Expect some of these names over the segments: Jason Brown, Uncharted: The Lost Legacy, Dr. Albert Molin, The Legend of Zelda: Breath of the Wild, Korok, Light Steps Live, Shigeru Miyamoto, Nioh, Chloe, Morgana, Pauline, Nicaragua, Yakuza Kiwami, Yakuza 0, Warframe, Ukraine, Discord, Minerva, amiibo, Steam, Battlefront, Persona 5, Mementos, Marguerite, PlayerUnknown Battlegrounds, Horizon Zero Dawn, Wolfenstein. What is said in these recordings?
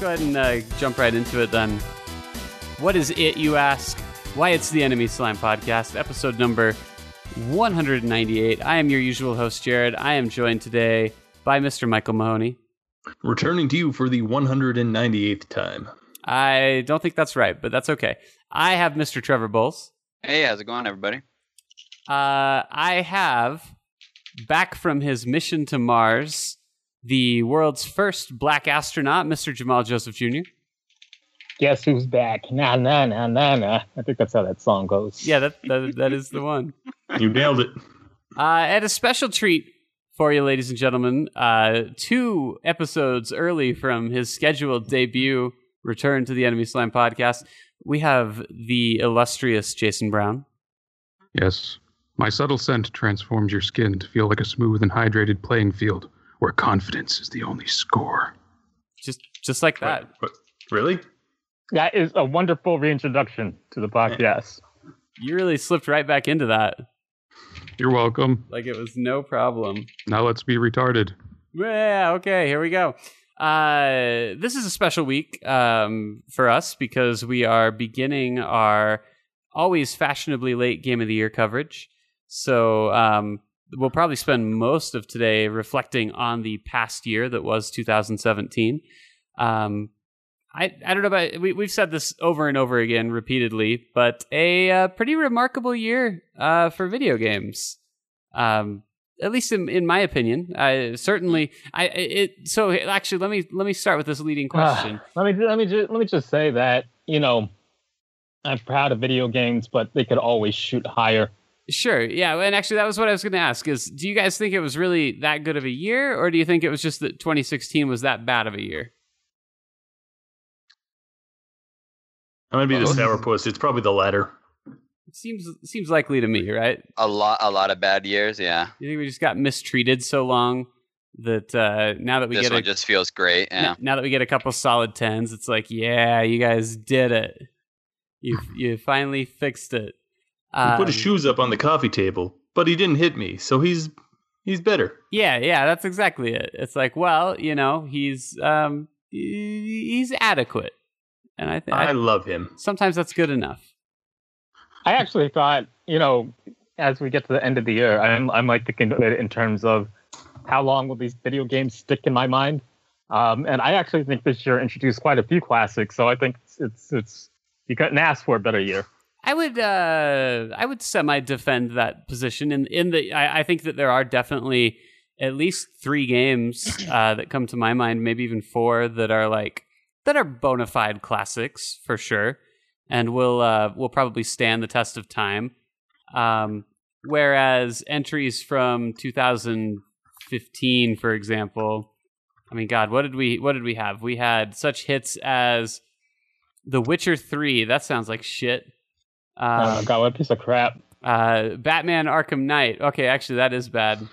go ahead and jump right into it then. What is it, you ask? Why, it's the Enemy Slime Podcast, episode number 198. I am your usual host, Jared. I am joined today by Mr. Michael Mahoney. Returning to you for the 198th time. I don't think that's right, but that's okay. I have Mr. Trevor Bowles. Hey, how's it going, everybody? I have, back from his mission to Mars, the world's first black astronaut, Mr. Jamal Joseph Jr. Guess who's back? Nah, nah, nah, nah, nah. I think that's how that song goes. Yeah, that is the one. You nailed it. And a special treat for you, ladies and gentlemen. 2 episodes early from his scheduled debut, return to the Enemy Slime Podcast, we have the illustrious Jason Brown. Yes. My subtle scent transforms your skin to feel like a smooth and hydrated playing field where confidence is the only score. Just like that. What? Really? That is a wonderful reintroduction to the podcast. You really slipped right back into that. You're welcome. Like it was no problem. Now let's be retarded. Yeah, okay, here we go. This is a special week for us because we are beginning our always fashionably late Game of the Year coverage. So we'll probably spend most of today reflecting on the past year that was 2017. I don't know about, we've said this over and over again repeatedly, but a pretty remarkable year for video games. At least in my opinion, So actually, let me start with this leading question. Let me just say that, you know, I'm proud of video games, but they could always shoot higher. Sure, yeah, and actually, that was what I was going to ask: is do you guys think it was really that good of a year, or do you think it was just that 2016 was that bad of a year? I'm gonna be the sourpuss. It's probably the latter. Seems likely to me, right? A lot of bad years, yeah. You think we just got mistreated so long that now that we this one just feels great. Yeah. Now that we get a couple solid 10s, it's like, yeah, you guys did it. You finally fixed it. He put his shoes up on the coffee table, but he didn't hit me, so he's better. Yeah, that's exactly it. It's like, well, you know, he's adequate, and I love him. Sometimes that's good enough. I actually thought, you know, as we get to the end of the year, I'm like thinking about it in terms of how long will these video games stick in my mind. And I actually think this year introduced quite a few classics, so I think it's you couldn't ask for a better year. I would semi-defend that position. I think that there are definitely at least 3 games that come to my mind, maybe even 4 that are bona fide classics for sure. And we'll probably stand the test of time. Whereas entries from 2015, for example, I mean, God, what did we have? We had such hits as The Witcher 3. That sounds like shit. Oh God, what a piece of crap! Batman: Arkham Knight. Okay, actually, that is bad.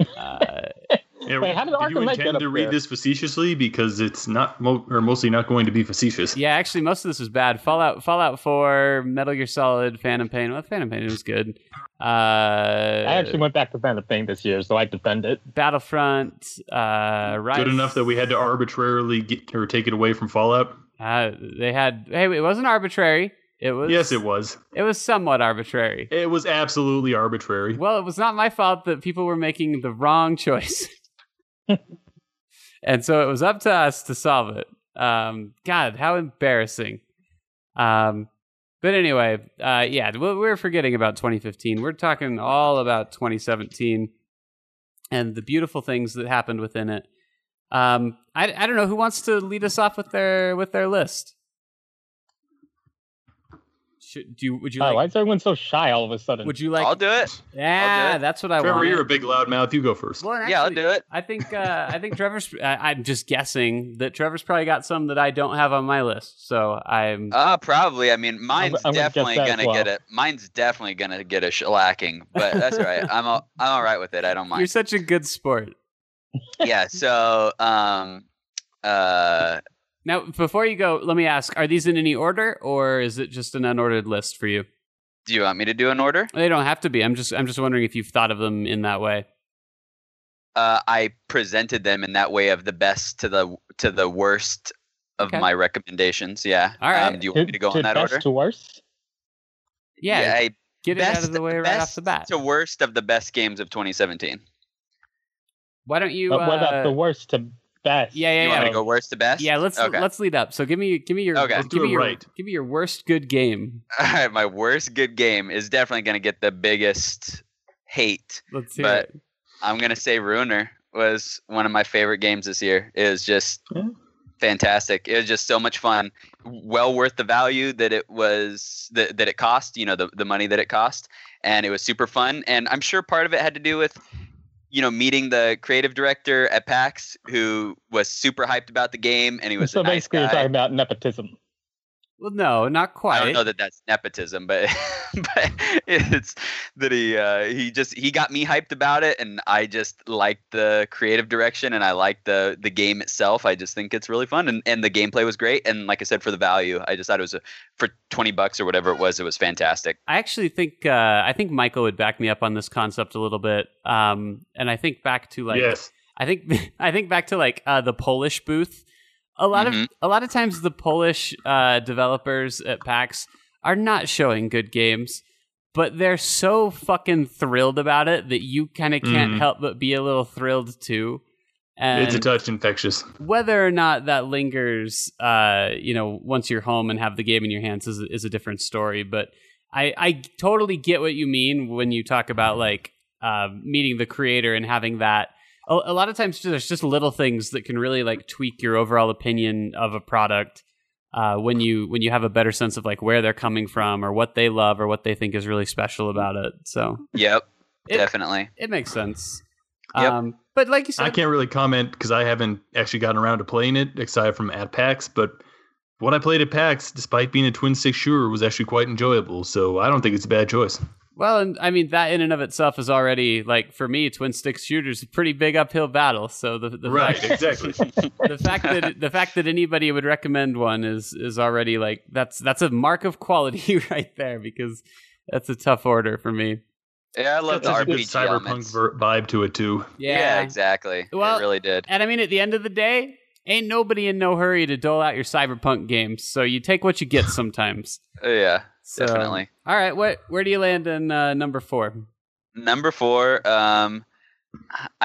Yeah, wait, how did you intend to read this facetiously? Because it's not, or mostly not going to be facetious. Yeah, actually, most of this is bad. Fallout 4, Metal Gear Solid, Phantom Pain. Well, Phantom Pain was good. I actually went back to Phantom Pain this year, so I defend it. Battlefront, Rise. Good enough that we had to arbitrarily take it away from Fallout. It wasn't arbitrary. It was. Yes, it was. It was somewhat arbitrary. It was absolutely arbitrary. Well, it was not my fault that people were making the wrong choice. And so it was up to us to solve it. God, how embarrassing. But anyway, yeah, we're forgetting about 2015. We're talking all about 2017 and the beautiful things that happened within it. I don't know who wants to lead us off with their list. Why is everyone so shy all of a sudden? I'll do it. Yeah, that's what I want. Trevor, you're a big loudmouth. You go first. Well, actually, yeah, I'll do it. I think Trevor's. I'm just guessing that Trevor's probably got some that I don't have on my list. So I'm. Probably. I mean, I'm definitely gonna get it. Mine's definitely gonna get a shellacking, but that's all right. I'm all right with it. I don't mind. You're such a good sport. Yeah. So. Now, before you go, let me ask, are these in any order, or is it just an unordered list for you? Do you want me to do an order? They don't have to be. I'm just wondering if you've thought of them in that way. I presented them in that way of the best to the worst of my recommendations. Yeah. All right. Do you want me to go in that order? Best to worst? Yeah. Yeah, get it out of the way right off the bat. Best to worst of the best games of 2017. Why don't you? But what about the worst to best? Yeah. You want me to go worst to best? Yeah. Let's lead up. So give me your. Okay. Give me your worst good game. All right. My worst good game is definitely going to get the biggest hate. Let's see. But I'm going to say Ruiner was one of my favorite games this year. It was just fantastic. It was just so much fun. Well worth the value that it was that it cost, the money that it cost. And it was super fun. And I'm sure part of it had to do with, meeting the creative director at PAX who was super hyped about the game. And he was so basically nice guy. You're talking about nepotism. Well, no, not quite. I don't know that that's nepotism, but it's that he got me hyped about it, and I just liked the creative direction, and I liked the game itself. I just think it's really fun, and the gameplay was great, and like I said, for the value, I just thought it was for $20 or whatever it was fantastic. I actually think I think Michael would back me up on this concept a little bit, and I think back to yes. I think back to the Polish booth. A lot of times the Polish developers at PAX are not showing good games, but they're so fucking thrilled about it that you kind of can't help but be a little thrilled too. And it's a touch infectious. Whether or not that lingers, once you're home and have the game in your hands is a different story. But I totally get what you mean when you talk about meeting the creator and having that. A lot of times there's just little things that can really tweak your overall opinion of a product when you have a better sense of where they're coming from or what they love or what they think is really special about it. So yep, definitely. It makes sense. Yep. But like you said, I can't really comment because I haven't actually gotten around to playing it aside from at PAX. But what I played at PAX, despite being a twin-stick shooter, was actually quite enjoyable. So I don't think it's a bad choice. Well, and I mean, that in and of itself is already, for me, twin-stick shooters, a pretty big uphill battle. So the fact that anybody would recommend one is already that's a mark of quality right there, because that's a tough order for me. Yeah, I love the RPG cyberpunk vibe to it too. Yeah, exactly. Well, it really did. And I mean, at the end of the day, ain't nobody in no hurry to dole out your cyberpunk games, so you take what you get sometimes. Yeah. So, definitely. All right, where do you land in number four? Number four, I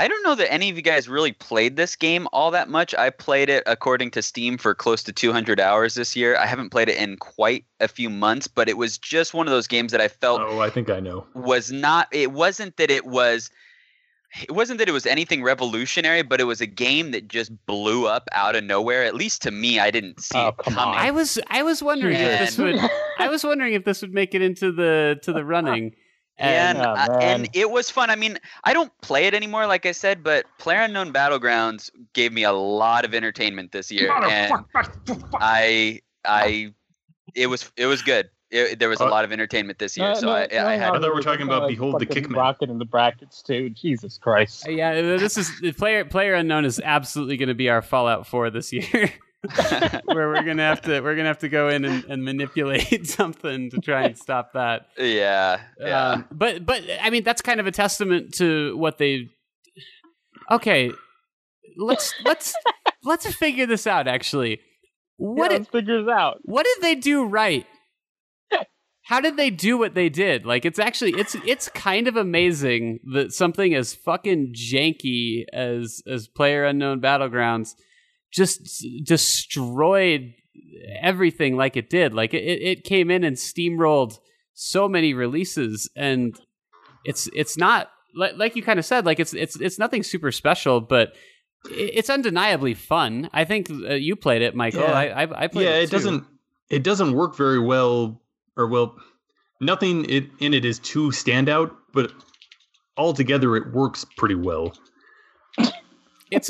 don't know that any of you guys really played this game all that much. I played it, according to Steam, for close to 200 hours this year. I haven't played it in quite a few months, but it was just one of those games that I felt... Oh, I think I know. It wasn't that it was anything revolutionary, but it was a game that just blew up out of nowhere. At least to me, I didn't see it coming. I was wondering if this would. I was wondering if this would make it into the running. And it was fun. I mean, I don't play it anymore, like I said, but PlayerUnknown Battlegrounds gave me a lot of entertainment this year, and it was good. There was a lot of entertainment this year, I thought we were talking about Behold the Kickman. Rocket in the brackets too. Jesus Christ! Yeah, this is PlayerUnknown is absolutely going to be our Fallout 4 this year, where we're gonna have to go in and manipulate something to try and stop that. Yeah. But I mean, that's kind of a testament to what they. Okay, let's figure this out. Actually, let's figure this out. What did they do right? How did they do what they did? It's actually it's kind of amazing that something as fucking janky as PlayerUnknown Battlegrounds just destroyed everything like it did. It came in and steamrolled so many releases, and it's not like you kind of said, it's nothing super special, but it's undeniably fun. I think you played it, Michael. Yeah. I played it too. It doesn't work very well. Nothing in it is too standout, but altogether it works pretty well. It's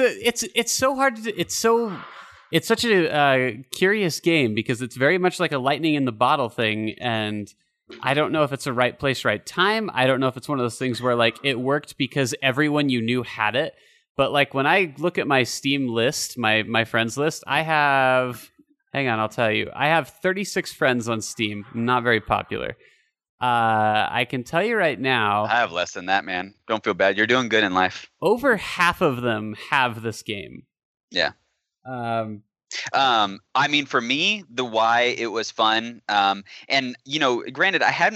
such a curious game, because it's very much like a lightning in the bottle thing, and I don't know if it's a right place, right time. I don't know if it's one of those things where it worked because everyone you knew had it. But when I look at my Steam list, my friends list, I have. Hang on, I'll tell you. I have 36 friends on Steam. I'm not very popular. I can tell you right now... I have less than that, man. Don't feel bad. You're doing good in life. Over half of them have this game. Yeah. I mean, for me, the why it was fun. And, you know, granted, I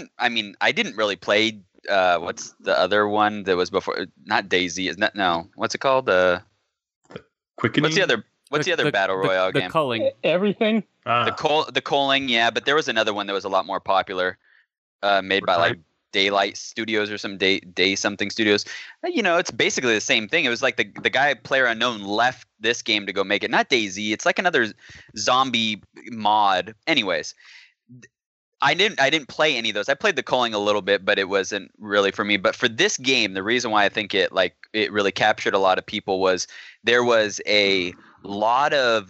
didn't really play. What's the other one that was before? Not Daisy. Isn't that, no. What's it called? Quickening? What's the other battle royale game? The Culling. Everything. The Culling. Yeah, but there was another one that was a lot more popular, made by like Daylight Studios or some Day something Studios. You know, it's basically the same thing. It was like the guy at PlayerUnknown left this game to go make it. Not Daisy. It's like another zombie mod. Anyways, I didn't play any of those. I played The Culling a little bit, but it wasn't really for me. But for this game, the reason why I think it really captured a lot of people was there was a lot of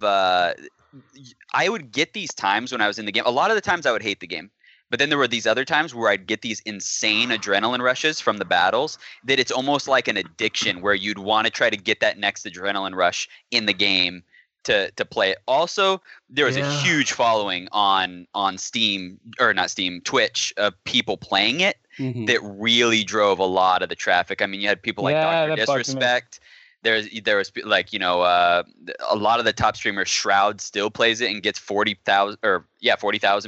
I would get these times when I was in the game. A lot of the times I would hate the game. But then there were these other times where I'd get these insane adrenaline rushes from the battles that it's almost like an addiction where you'd want to try to get that next adrenaline rush in the game to play it. Also, there was a huge following on Steam, or not Steam, Twitch, of people playing it that really drove a lot of the traffic. I mean, you had people like Dr. Disrespect. There was like, you know, a lot of the top streamers. Shroud still plays it and gets 40,000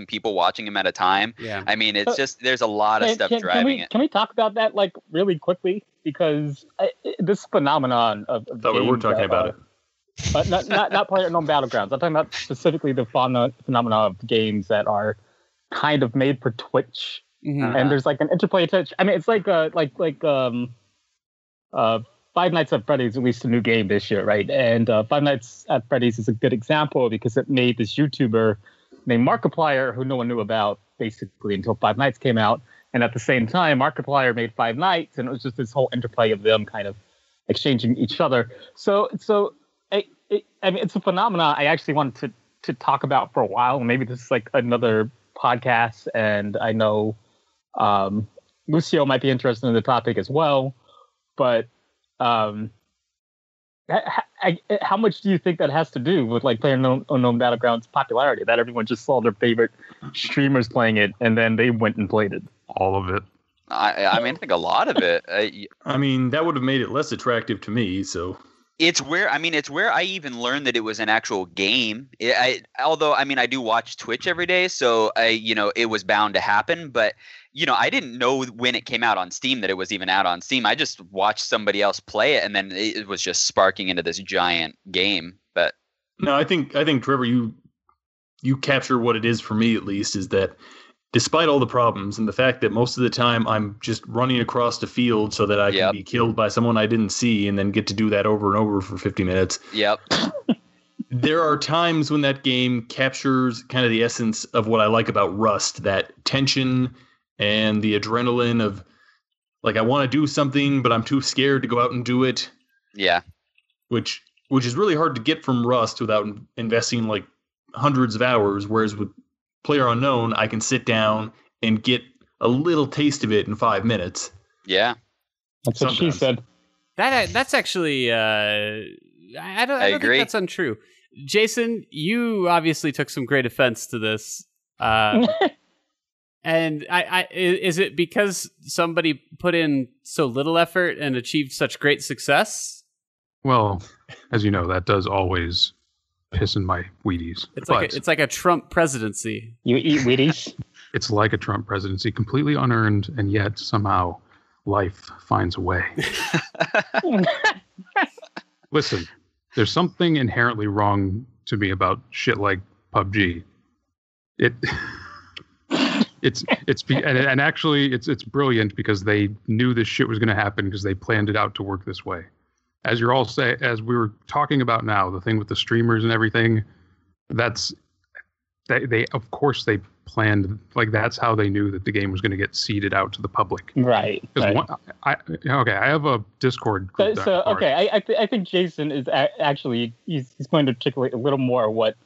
people watching him at a time. Yeah. I mean, it's just there's a lot of stuff driving it. Can we talk about that like really quickly, because this phenomenon of we were talking about it. But not PlayerUnknown Battlegrounds. I'm talking about specifically the phenomena of games that are kind of made for Twitch, and there's like an interplay of Twitch. I mean, it's like Five Nights at Freddy's released a new game this year, right? And Five Nights at Freddy's is a good example because it made this YouTuber named Markiplier, who no one knew about basically until Five Nights came out. And at the same time, Markiplier made Five Nights, and it was just this whole interplay of them kind of exchanging each other. So. I mean, it's a phenomenon I actually wanted to talk about for a while. Maybe this is like another podcast, and I know Lucio might be interested in the topic as well. But how much do you think that has to do with like PlayerUnknown Battlegrounds' popularity? That everyone just saw their favorite streamers playing it, and then they went and played it. All of it. I mean, I think a lot of it. I mean, that would have made it less attractive to me, so... It's where I even learned that it was an actual game. I do watch Twitch every day, so it was bound to happen. But I didn't know when it came out on Steam that it was even out on Steam. I just watched somebody else play it, and then it was just sparking into this giant game. But no, I think Trevor, you capture what it is for me, at least, is that despite all the problems and the fact that most of the time I'm just running across the field so that I can be killed by someone I didn't see and then get to do that over and over for 50 minutes. Yep. There are times when that game captures kind of the essence of what I like about Rust, that tension and the adrenaline of like, I want to do something, but I'm too scared to go out and do it. Yeah. Which is really hard to get from Rust without investing like hundreds of hours. Whereas with PlayerUnknown, I can sit down and get a little taste of it in 5 minutes. Yeah, that's what she said. That's actually I don't agree. Think that's untrue. Jason, you obviously took some great offense to this, and is it because somebody put in so little effort and achieved such great success? Well, as you know, that does always piss in my Wheaties. It's like a Trump presidency. You eat Wheaties? It's like a Trump presidency, completely unearned, and yet somehow life finds a way. Listen, there's something inherently wrong to me about shit like PUBG. It's brilliant because they knew this shit was going to happen because they planned it out to work this way. As you're all say, as we were talking about now, the thing with the streamers and everything, they planned, like that's how they knew that the game was going to get seeded out to the public. Right. Right. I have a Discord group. I think Jason is actually, he's going to articulate a little more what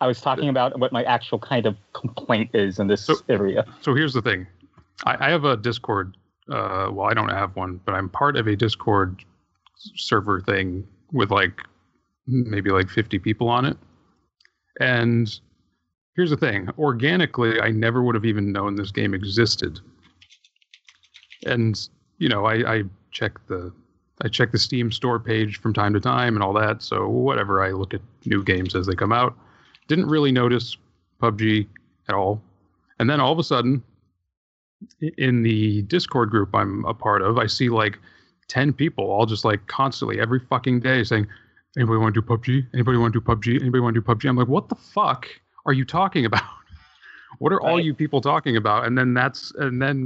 I was talking about and what my actual kind of complaint is in this area. So here's the thing. I have a Discord, well, I don't have one, but I'm part of a Discord server thing with like maybe like 50 people on it. And here's the thing, organically, I never would have even known this game existed. And, I check the I check the Steam store page from time to time and all that. So whatever, I look at new games as they come out. Didn't really notice PUBG at all. And then all of a sudden, in the Discord group I'm a part of, I see like 10 people all just like constantly every fucking day saying, anybody want to do PUBG? Anybody want to do PUBG? Anybody want to do PUBG? I'm like, what the fuck are you talking about? What are all you people talking about? And then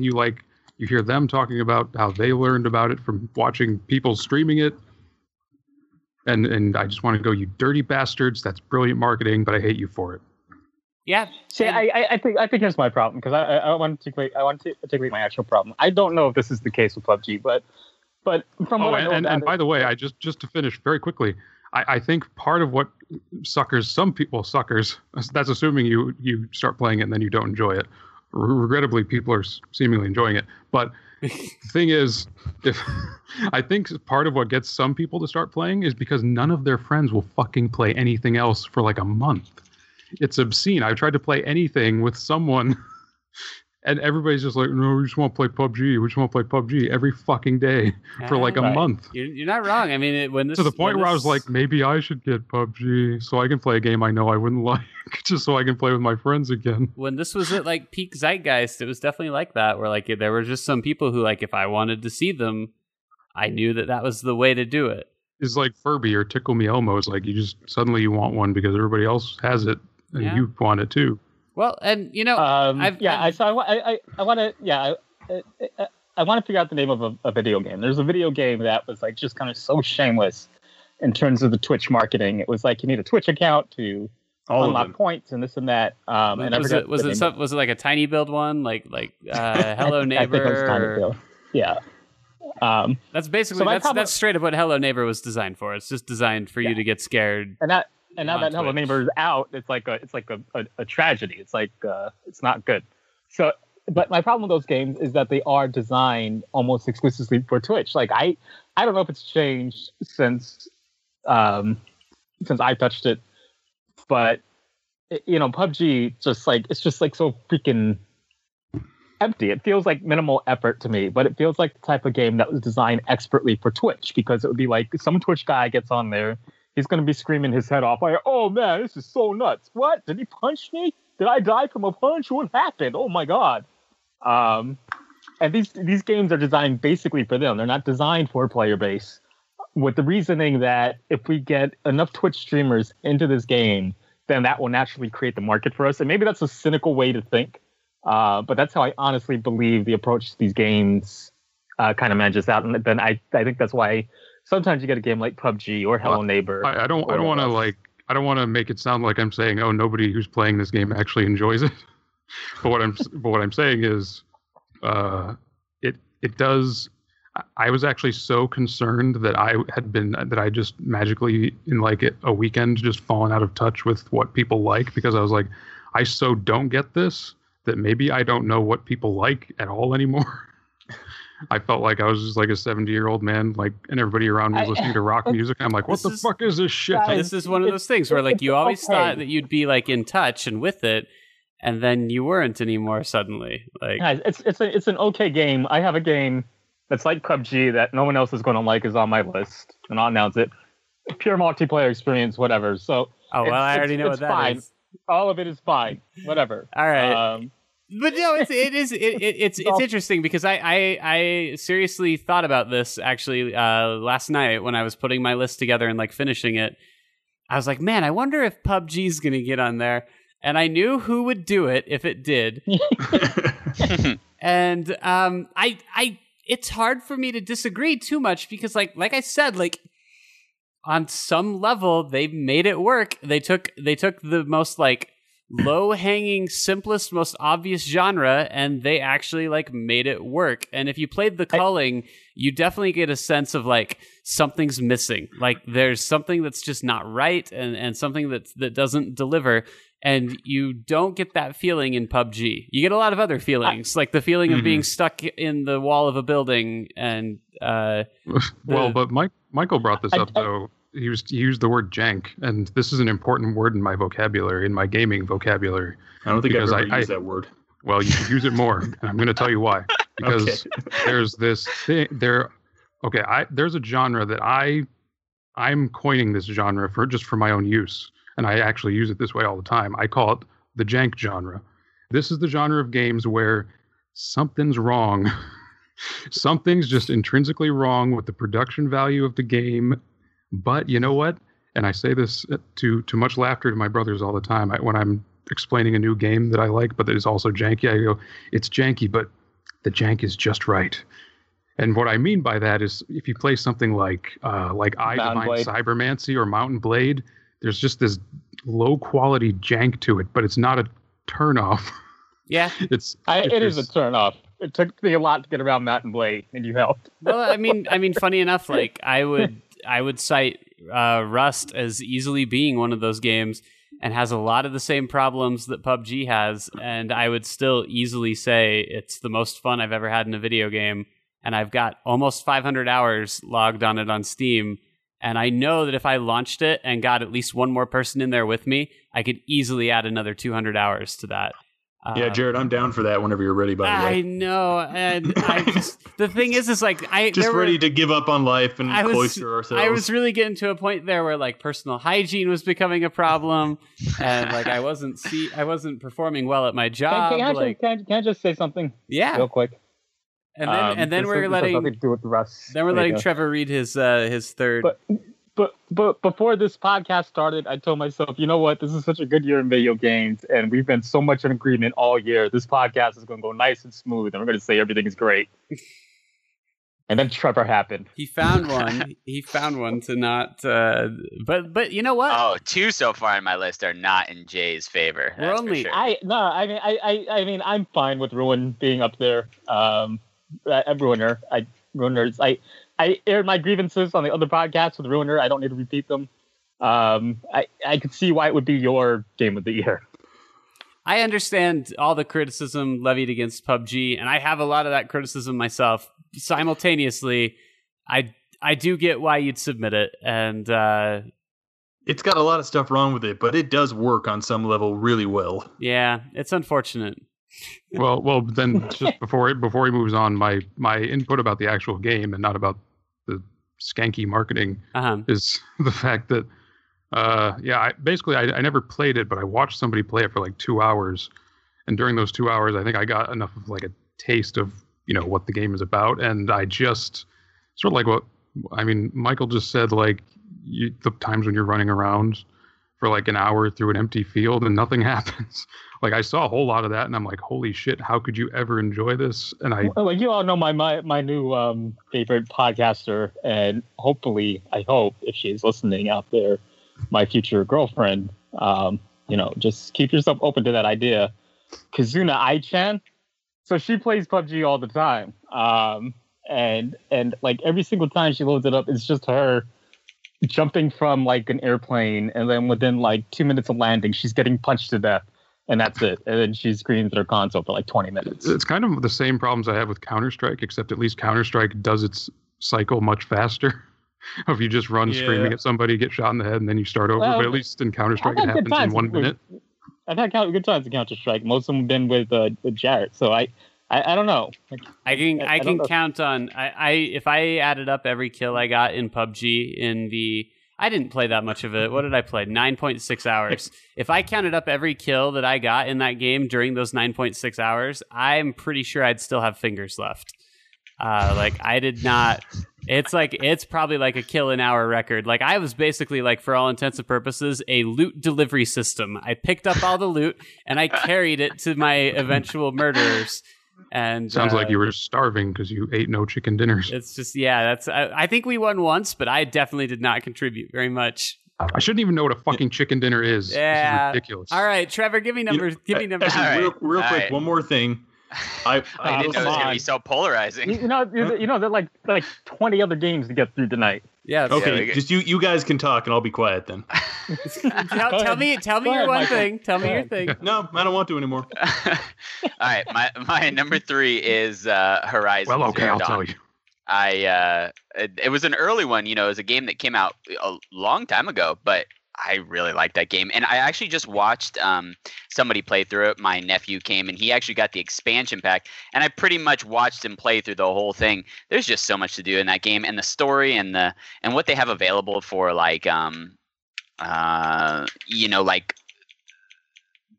you like, you hear them talking about how they learned about it from watching people streaming it. And I just want to go, you dirty bastards. That's brilliant marketing, but I hate you for it. Yeah. See, I think here's my problem, because I want to take away my actual problem. I don't know if this is the case with PUBG, but from what I know. And by the way, I just to finish very quickly, I think part of what some people, that's assuming you start playing it and then you don't enjoy it. Regrettably, people are seemingly enjoying it. But the thing is, I think part of what gets some people to start playing is because none of their friends will fucking play anything else for like a month. It's obscene. I tried to play anything with someone and everybody's just like, no, we just want to play PUBG. We just want to play PUBG every fucking day for like a month. You're not wrong. I mean, to the point where I was like, maybe I should get PUBG so I can play a game I know I wouldn't like, just so I can play with my friends again. When this was at like peak zeitgeist, it was definitely like that, where like there were just some people who like, if I wanted to see them, I knew that was the way to do it. It's like Furby or Tickle Me Elmo. It's like you want one because everybody else has it and you want it too. Well, and you know, I want to figure out the name of a video game. There's a video game that was like just kind of so shameless in terms of the Twitch marketing. It was like you need a Twitch account to unlock points and this and that. Was it like a tiny build one, like Hello Neighbor? I think it was tiny build. Yeah. That's basically that's straight up what Hello Neighbor was designed for. It's just designed for you to get scared. And now that Hello Neighbor's out, it's like a tragedy. It's like it's not good. So, but my problem with those games is that they are designed almost exclusively for Twitch. Like I don't know if it's changed since I touched it, but you know, PUBG it's just so freaking empty. It feels like minimal effort to me, but it feels like the type of game that was designed expertly for Twitch, because it would be like some Twitch guy gets on there. He's going to be screaming his head off. Like, oh, man, this is so nuts. What? Did he punch me? Did I die from a punch? What happened? Oh, my God. And these games are designed basically for them. They're not designed for a player base, with the reasoning that if we get enough Twitch streamers into this game, then that will naturally create the market for us. And maybe that's a cynical way to think. But that's how I honestly believe the approach to these games kind of manages out. And then I think that's why sometimes you get a game like PUBG or Hello Neighbor. I don't want to make it sound like I'm saying, oh, nobody who's playing this game actually enjoys it. But what I'm saying is, it does. I was actually so concerned that I just magically in like a weekend just fallen out of touch with what people like, because I was like, I so don't get this that maybe I don't know what people like at all anymore. I felt like I was just like a 70-year-old man, like, and everybody around me was listening to rock music. I'm like, what the fuck is this shit? Guys, this is one of those things where like you always thought that you'd be like in touch and with it, and then you weren't anymore suddenly. Like, guys, it's an okay game. I have a game that's like PUBG that no one else is going to like is on my list, and I'll announce it. Pure multiplayer experience, whatever. So, I already know what that fine. Is. All of it is fine. Whatever. All right. But no, it's interesting, because I seriously thought about this actually last night when I was putting my list together and like finishing it. I was like, man, I wonder if PUBG's gonna get on there. And I knew who would do it if it did. And it's hard for me to disagree too much, because like I said, like on some level they made it work. They took the most like low-hanging, simplest, most obvious genre, and they actually like made it work. And if you played The Culling, you definitely get a sense of like something's missing. Like there's something that's just not right, and something that doesn't deliver. And you don't get that feeling in PUBG. You get a lot of other feelings, like the feeling of being stuck in the wall of a building. And but Michael brought this up though. He used the word jank, and this is an important word in my vocabulary, in my gaming vocabulary. I don't think I've ever used that word. Well, you should use it more, and I'm going to tell you why. Because there's this thing there. okay, there's a genre that I'm coining this genre for just for my own use, and I actually use it this way all the time. I call it the jank genre. This is the genre of games where something's wrong. Something's just intrinsically wrong with the production value of the game. But you know what? And I say this to much laughter to my brothers all the time when I'm explaining a new game that I like, but that is also janky. I go, it's janky, but the jank is just right. And what I mean by that is if you play something like I Divine Cybermancy or Mountain Blade, there's just this low quality jank to it, but it's not a turnoff. Yeah, it is a turnoff. It took me a lot to get around Mountain Blade, and you helped. Well, I mean, funny enough, like I would cite Rust as easily being one of those games, and has a lot of the same problems that PUBG has, and I would still easily say it's the most fun I've ever had in a video game. And I've got almost 500 hours logged on it on Steam. And I know that if I launched it and got at least one more person in there with me, I could easily add another 200 hours to that. Yeah, Jared, I'm down for that whenever you're ready, by the way. I know. And the thing is like... ready to give up on life and cloister ourselves. I was really getting to a point there where like personal hygiene was becoming a problem. And like I wasn't performing well at my job. Can I just say something? Yeah. Real quick. And then we're letting Trevor read his third. But before this podcast started, I told myself, you know what? This is such a good year in video games, and we've been so much in agreement all year. This podcast is going to go nice and smooth, and we're going to say everything is great. And then Trevor happened. He found one. To not. But you know what? Oh, two so far in my list are not in Jay's favor. That's only for sure. I mean I'm fine with Ruin being up there. I aired my grievances on the other podcasts with Ruiner. I don't need to repeat them. I could see why it would be your game of the year. I understand all the criticism levied against PUBG, and I have a lot of that criticism myself. Simultaneously, I do get why you'd submit it, and it's got a lot of stuff wrong with it, but it does work on some level really well. Yeah, it's unfortunate. Well, then just before he moves on, my input about the actual game and not about the skanky marketing is the fact that, I never played it, but I watched somebody play it for like 2 hours. And during those 2 hours, I think I got enough of like a taste of, you know, what the game is about. And I just sort of like Michael just said, like the times when you're running around for like an hour through an empty field and nothing happens. Like I saw a whole lot of that, and I'm like, holy shit, how could you ever enjoy this? And you all know my new favorite podcaster, and hopefully, I hope if she's listening out there, my future girlfriend. You know, just keep yourself open to that idea, Kazuna Aichan. So she plays PUBG all the time, and like every single time she loads it up, it's just her jumping from like an airplane, and then within like 2 minutes of landing, she's getting punched to death. And that's it. And then she screams at her console for like 20 minutes. It's kind of the same problems I have with Counter-Strike, except at least Counter-Strike does its cycle much faster. If you just run screaming at somebody, get shot in the head, and then you start over. But at least in Counter-Strike, it happens in 1 minute. I've had good times in Counter-Strike. Most of them have been with Jared. So I don't know. Like, I can count on... if I added up every kill I got in PUBG in the... I didn't play that much of it. What did I play? 9.6 hours. If I counted up every kill that I got in that game during those 9.6 hours, I'm pretty sure I'd still have fingers left. I did not... It's probably like a kill an hour record. Like I was basically like, for all intents and purposes, a loot delivery system. I picked up all the loot and I carried it to my eventual murderers. And sounds like you were starving because you ate no chicken dinners. It's just, yeah, that's... I think we won once, but I definitely did not contribute very much. I shouldn't even know what a fucking chicken dinner is. Yeah, this is ridiculous. All right, Trevor, give me numbers. Real quick, one more thing. I didn't know it was going to be so polarizing. You know, there are like 20 other games to get through tonight. Yeah. Okay, just you guys can talk, and I'll be quiet then. Tell me your thing. Tell me your thing. No, I don't want to anymore. All right, my number three is Horizon Zero Dawn. Well, okay, I'll tell you. It was an early one. You know, it was a game that came out a long time ago, but I really like that game. And I actually just watched somebody play through it. My nephew came, and he actually got the expansion pack. And I pretty much watched him play through the whole thing. There's just so much to do in that game. And the story and the and what they have available for, like, you know, like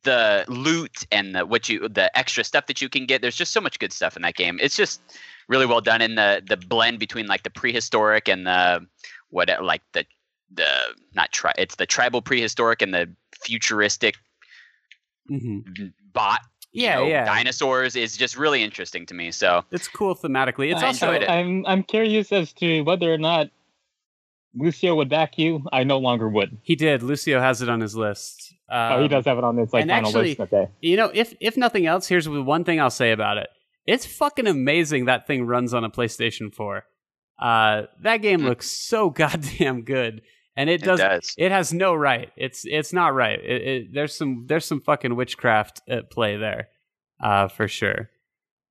the loot and the what you the extra stuff that you can get. There's just so much good stuff in that game. It's just really well done. And the blend between, like, the prehistoric and the what, like, the not tri it's the tribal prehistoric and the futuristic bot dinosaurs is just really interesting to me, so it's cool thematically. It's I'm curious as to whether or not Lucio would back you. I no longer would. He did. Lucio has it on his list. Oh, he does have it on his final list that day. You know, if nothing else, here's one thing I'll say about it. It's fucking amazing that thing runs on a PlayStation 4. That game looks so goddamn good. And it does. It has no right. It's not right. There's some fucking witchcraft at play there, for sure.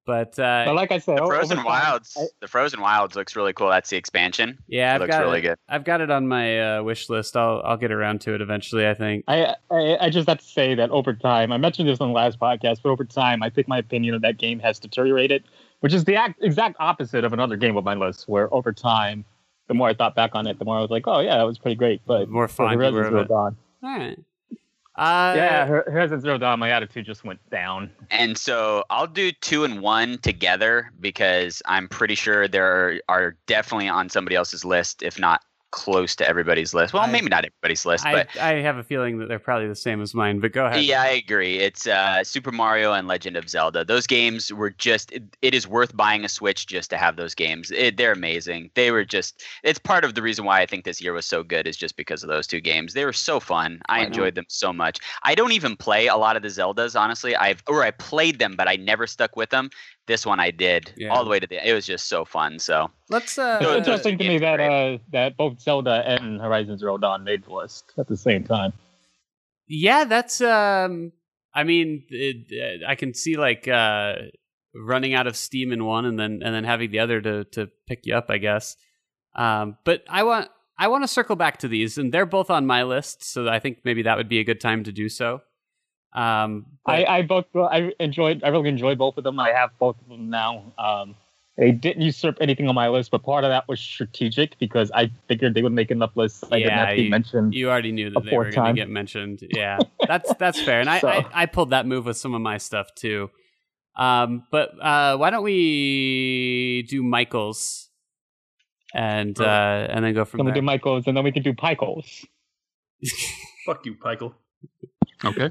But like I said, the Frozen Wilds looks really cool. That's the expansion. Yeah, it looks really good. I've got it on my wish list. I'll get around to it eventually, I think. I just have to say that over time, I mentioned this on the last podcast, but over time, I think my opinion of that game has deteriorated, which is the exact opposite of another game on my list, where over time, the more I thought back on it, the more I was like, oh, yeah, that was pretty great. But more fun. Horizon Zero Dawn. All right. Yeah, Horizon Zero Dawn, my attitude just went down. And so I'll do 2 and 1 together, because I'm pretty sure there are definitely on somebody else's list, if not close to everybody's list. Well, maybe not everybody's list, but I have a feeling that they're probably the same as mine, but go ahead. Yeah, I agree. It's Super Mario and Legend of Zelda. Those games were just it is worth buying a Switch just to have those games. They're amazing. They were just it's part of the reason why I think this year was so good is just because of those two games. They were so fun. I enjoyed them so much. I don't even play a lot of the Zeldas, honestly. I played them, but I never stuck with them. This one I did all the way to the end. It was just so fun. So let's. It's interesting to me that that both Zelda and Horizon Zero Dawn made the list at the same time. Yeah, that's. I mean, I can see like running out of steam in one, and then having the other to pick you up, I guess. But I want to circle back to these, and they're both on my list, so I think maybe that would be a good time to do so. I really enjoyed both of them. I have both of them now. They didn't usurp anything on my list, but part of that was strategic because I figured they would make enough lists. I didn't have to be mentioned. You already knew that they were going to get mentioned. Yeah, that's fair. And so. I pulled that move with some of my stuff too. But why don't we do Michael's and then go from there? We'll do Michael's and then we can do Pikel's. Fuck you, Pikel. Okay.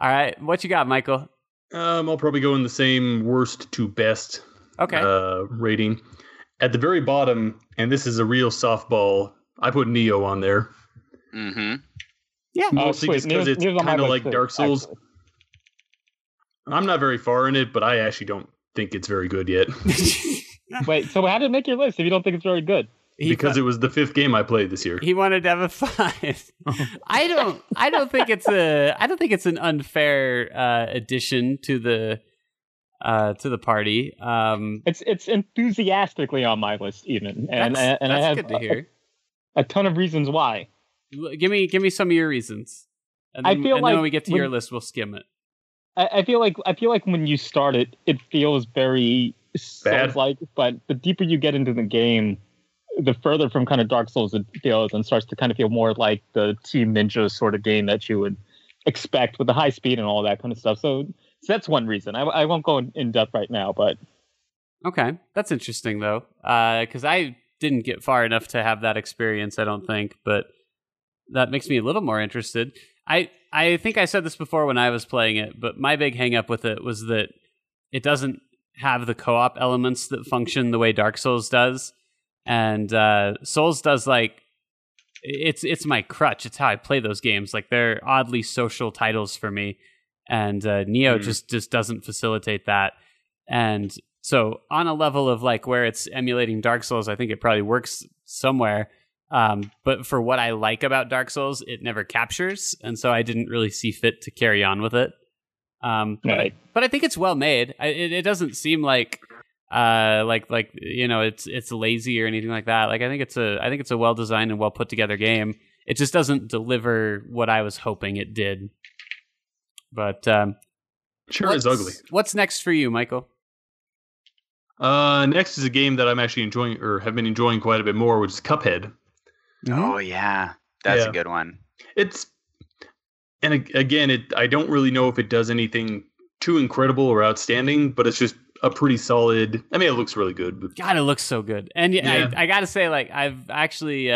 All right. What you got, Michael? I'll probably go in the same worst to best rating. At the very bottom, and this is a real softball, I put Nioh on there. Mm-hmm. Yeah. Mostly just because it's kind of like Dark Souls. Actually. I'm not very far in it, but I actually don't think it's very good yet. Wait, so how did it make your list if you don't think it's very good? Because it was the 5th game I played this year. He wanted to have a 5. I don't think it's an unfair addition to the party. It's enthusiastically on my list even. And that's I have good to hear. A ton of reasons why. Give me some of your reasons. And then when we get to your list we'll skim it. I feel like when you start it feels very Souls-like, but the deeper you get into the game, the further from kind of Dark Souls it feels and starts to kind of feel more like the Team Ninja sort of game that you would expect with the high speed and all that kind of stuff. So that's one reason. I won't go in depth right now, but... Okay. That's interesting, though, because I didn't get far enough to have that experience, I don't think, but that makes me a little more interested. I think I said this before when I was playing it, but my big hang-up with it was that it doesn't have the co-op elements that function the way Dark Souls does. And Souls does, like, it's my crutch. It's how I play those games. Like, they're oddly social titles for me. And Nioh just doesn't facilitate that. And so on a level of, like, where it's emulating Dark Souls, I think it probably works somewhere. But for what I like about Dark Souls, it never captures. And so I didn't really see fit to carry on with it. But I think it's well made. It doesn't seem like... it's lazy or anything like that. Like I think it's a well designed and well put together game. it just doesn't deliver what I was hoping it did. But sure is ugly. What's next for you, Michael? Next is a game that I'm actually enjoying, or have been enjoying quite a bit more, which is Cuphead. Oh yeah, that's a good one. It's, and again, I don't really know if it does anything too incredible or outstanding, but it's just a pretty solid. I mean, it looks really good. But God, it looks so good. And I gotta say, like, I've actually,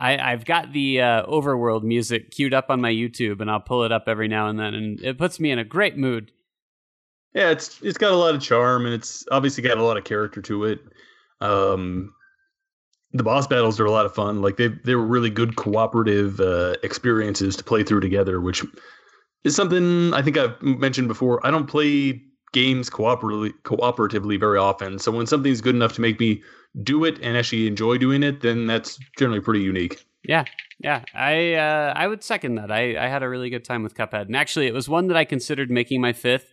I've got the Overworld music queued up on my YouTube, and I'll pull it up every now and then, and it puts me in a great mood. Yeah, it's got a lot of charm, and it's obviously got a lot of character to it. The boss battles are a lot of fun. Like they were really good cooperative experiences to play through together, which is something I think I've mentioned before. I don't play games cooperatively very often, so when something's good enough to make me do it and actually enjoy doing it, then that's generally pretty unique. Yeah. I would second that. I had a really good time with Cuphead, and actually, it was one that I considered making my fifth,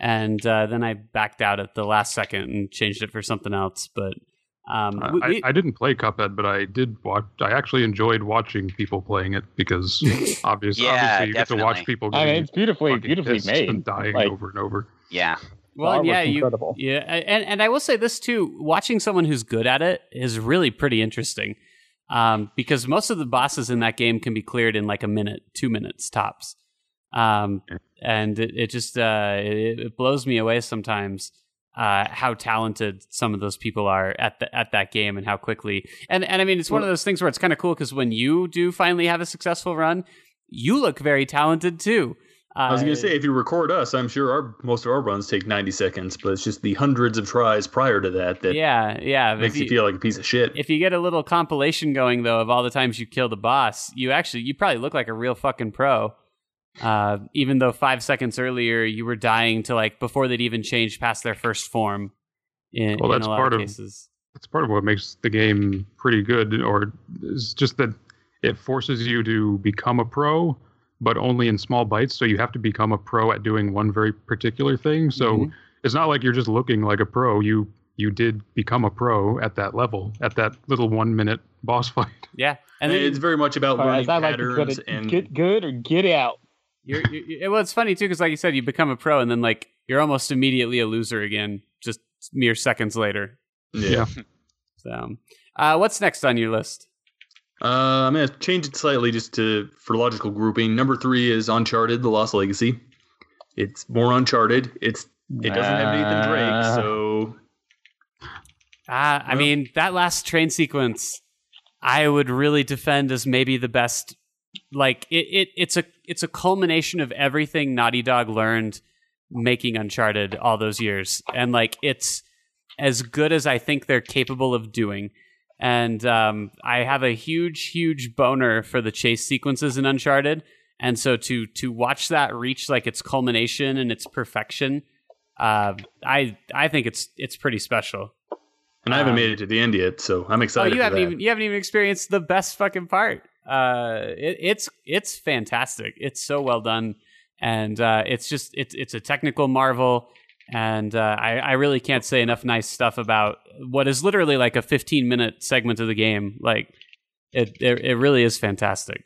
and then I backed out at the last second and changed it for something else. But I didn't play Cuphead, but I did watch. I actually enjoyed watching people playing it because obviously you get to watch people. It's beautifully made, and dying over and over. Yeah. Well, yeah, and I will say this too: watching someone who's good at it is really pretty interesting, because most of the bosses in that game can be cleared in like a minute, 2 minutes tops, and it just it blows me away sometimes how talented some of those people are at that game and how quickly. And I mean, it's one of those things where it's kind of cool because when you do finally have a successful run, you look very talented too. I was going to say, if you record us, I'm sure most of our runs take 90 seconds, but it's just the hundreds of tries prior to that makes you feel like a piece of shit. If you get a little compilation going, though, of all the times you kill the boss, you probably look like a real fucking pro, even though 5 seconds earlier you were dying to, like, before they'd even changed past their first form in a lot of cases. That's part of what makes the game pretty good, or it's just that it forces you to become a pro, but only in small bites. So you have to become a pro at doing one very particular thing. So it's not like you're just looking like a pro. You did become a pro at that level, at that little 1 minute boss fight. Yeah. And it's very much about learning patterns and get good or get out. It's funny too, because like you said, you become a pro and then like you're almost immediately a loser again, just mere seconds later. Yeah. So what's next on your list? I'm going to change it slightly just for logical grouping. Number 3 is Uncharted: The Lost Legacy. It's more Uncharted. It doesn't have Nathan Drake, so... I mean, that last train sequence, I would really defend as maybe the best... Like, it's a culmination of everything Naughty Dog learned making Uncharted all those years. And, like, it's as good as I think they're capable of doing. And I have a huge, huge boner for the chase sequences in Uncharted. And so to watch that reach like its culmination and its perfection, I think it's pretty special. And I haven't made it to the end yet, so I'm excited. You haven't even experienced the best fucking part. It's fantastic. It's so well done, and it's a technical marvel. And I really can't say enough nice stuff about what is literally like a 15-minute segment of the game. Like, it really is fantastic.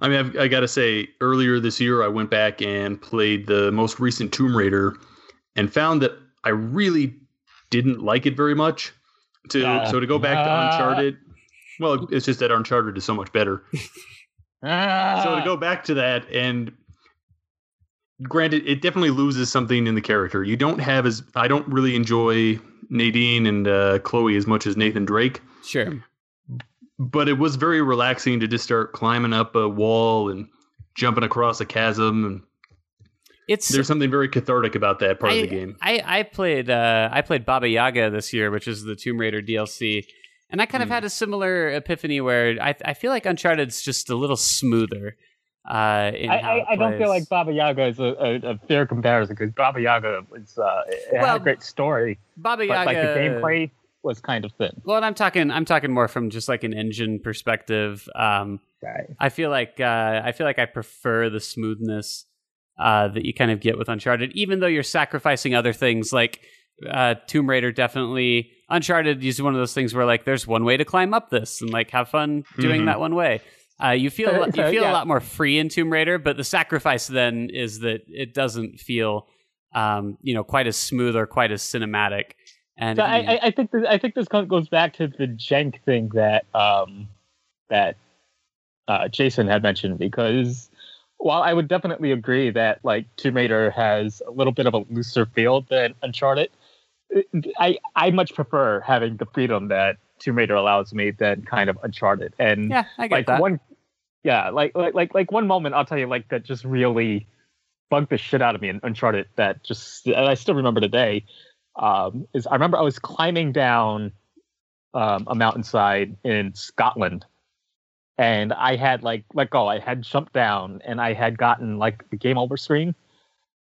I mean, I got to say, earlier this year, I went back and played the most recent Tomb Raider and found that I really didn't like it very much. So to go back to Uncharted, well, it's just that Uncharted is so much better. So to go back to that and... Granted, it definitely loses something in the character. I don't really enjoy Nadine and Chloe as much as Nathan Drake. Sure. But it was very relaxing to just start climbing up a wall and jumping across a chasm. And there's something very cathartic about that part of the game. I played Baba Yaga this year, which is the Tomb Raider DLC. And I kind of had a similar epiphany where I feel like Uncharted's just a little smoother. I don't feel like Baba Yaga is a fair comparison because Baba Yaga was had a great story. Baba Yaga, like, the gameplay was kind of thin. Well, and I'm talking more from just like an engine perspective. Right. I feel like I prefer the smoothness that you kind of get with Uncharted, even though you're sacrificing other things like Tomb Raider. Definitely, Uncharted is one of those things where like there's one way to climb up this, and like have fun doing that one way. You feel a lot more free in Tomb Raider, but the sacrifice then is that it doesn't feel quite as smooth or quite as cinematic. And so I think this goes back to the jank thing that that Jason had mentioned, because while I would definitely agree that like Tomb Raider has a little bit of a looser feel than Uncharted, I much prefer having the freedom that Tomb Raider allows me than kind of Uncharted. And yeah, I get that. One moment I'll tell you like that just really bugged the shit out of me in Uncharted that just, and I still remember today, is I remember I was climbing down a mountainside in Scotland, and I had let go. I had jumped down and I had gotten like the game over screen,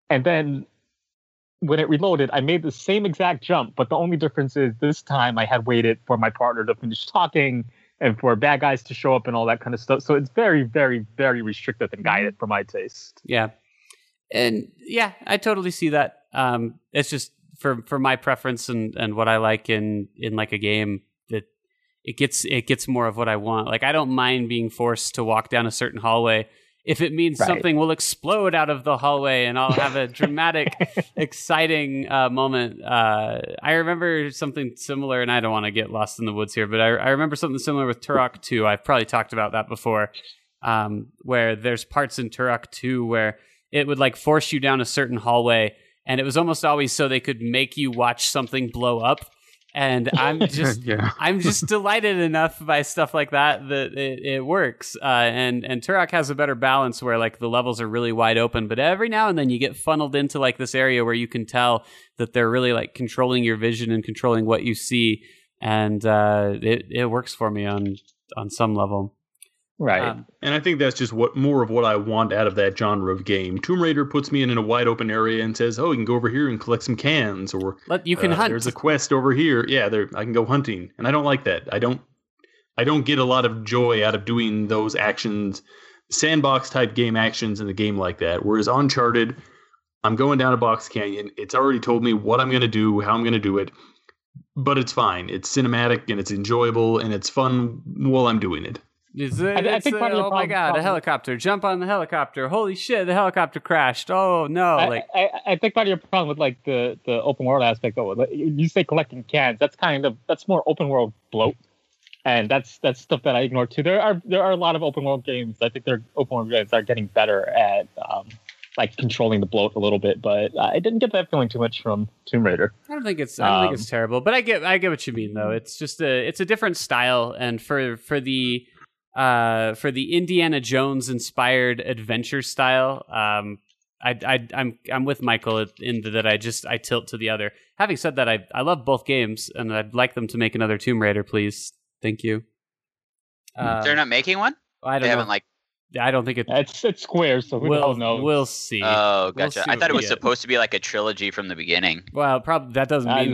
and then when it reloaded, I made the same exact jump, but the only difference is this time I had waited for my partner to finish talking and for bad guys to show up and all that kind of stuff. So it's very, very, very restrictive and guided for my taste. Yeah. And yeah, I totally see that. It's just for my preference and what I like in like a game, that it gets more of what I want. Like, I don't mind being forced to walk down a certain hallway if it means something will explode out of the hallway and I'll have a dramatic, exciting moment. I remember something similar, and I don't want to get lost in the woods here, but I remember something similar with Turok 2. I've probably talked about that before, where there's parts in Turok 2 where it would like force you down a certain hallway, and it was almost always so they could make you watch something blow up. And I'm just I'm just delighted enough by stuff like that it works. And Turok has a better balance where like the levels are really wide open, but every now and then you get funneled into like this area where you can tell that they're really like controlling your vision and controlling what you see. And it works for me on some level. Right. And I think that's just more of what I want out of that genre of game. Tomb Raider puts me in a wide open area and says, oh, you can go over here and collect some cans, or you can hunt. There's a quest over here. Yeah, I can go hunting. And I don't like that. I don't get a lot of joy out of doing those actions, sandbox type game actions in the game like that. Whereas Uncharted, I'm going down a box canyon. It's already told me what I'm going to do, how I'm going to do it. But it's fine. It's cinematic and it's enjoyable and it's fun while I'm doing it. I think part of the problem, a helicopter! Jump on the helicopter! Holy shit! The helicopter crashed! Oh no! I think part of your problem with like the open world aspect, though, like, you say collecting cans. That's more open world bloat, and that's stuff that I ignore too. There are a lot of open world games. I think their open world games are getting better at like controlling the bloat a little bit, but I didn't get that feeling too much from Tomb Raider. I don't think it's terrible, but I get what you mean though. It's just it's a different style, and for the Indiana Jones inspired adventure style, I'm with Michael in that I tilt to the other. Having said that, I love both games, and I'd like them to make another Tomb Raider, please. Thank you. They're not making one? I don't know. Haven't like. I don't think it's Square, so we don't know. We'll see. Oh, gotcha. I thought it was supposed to be like a trilogy from the beginning. Well, probably that doesn't mean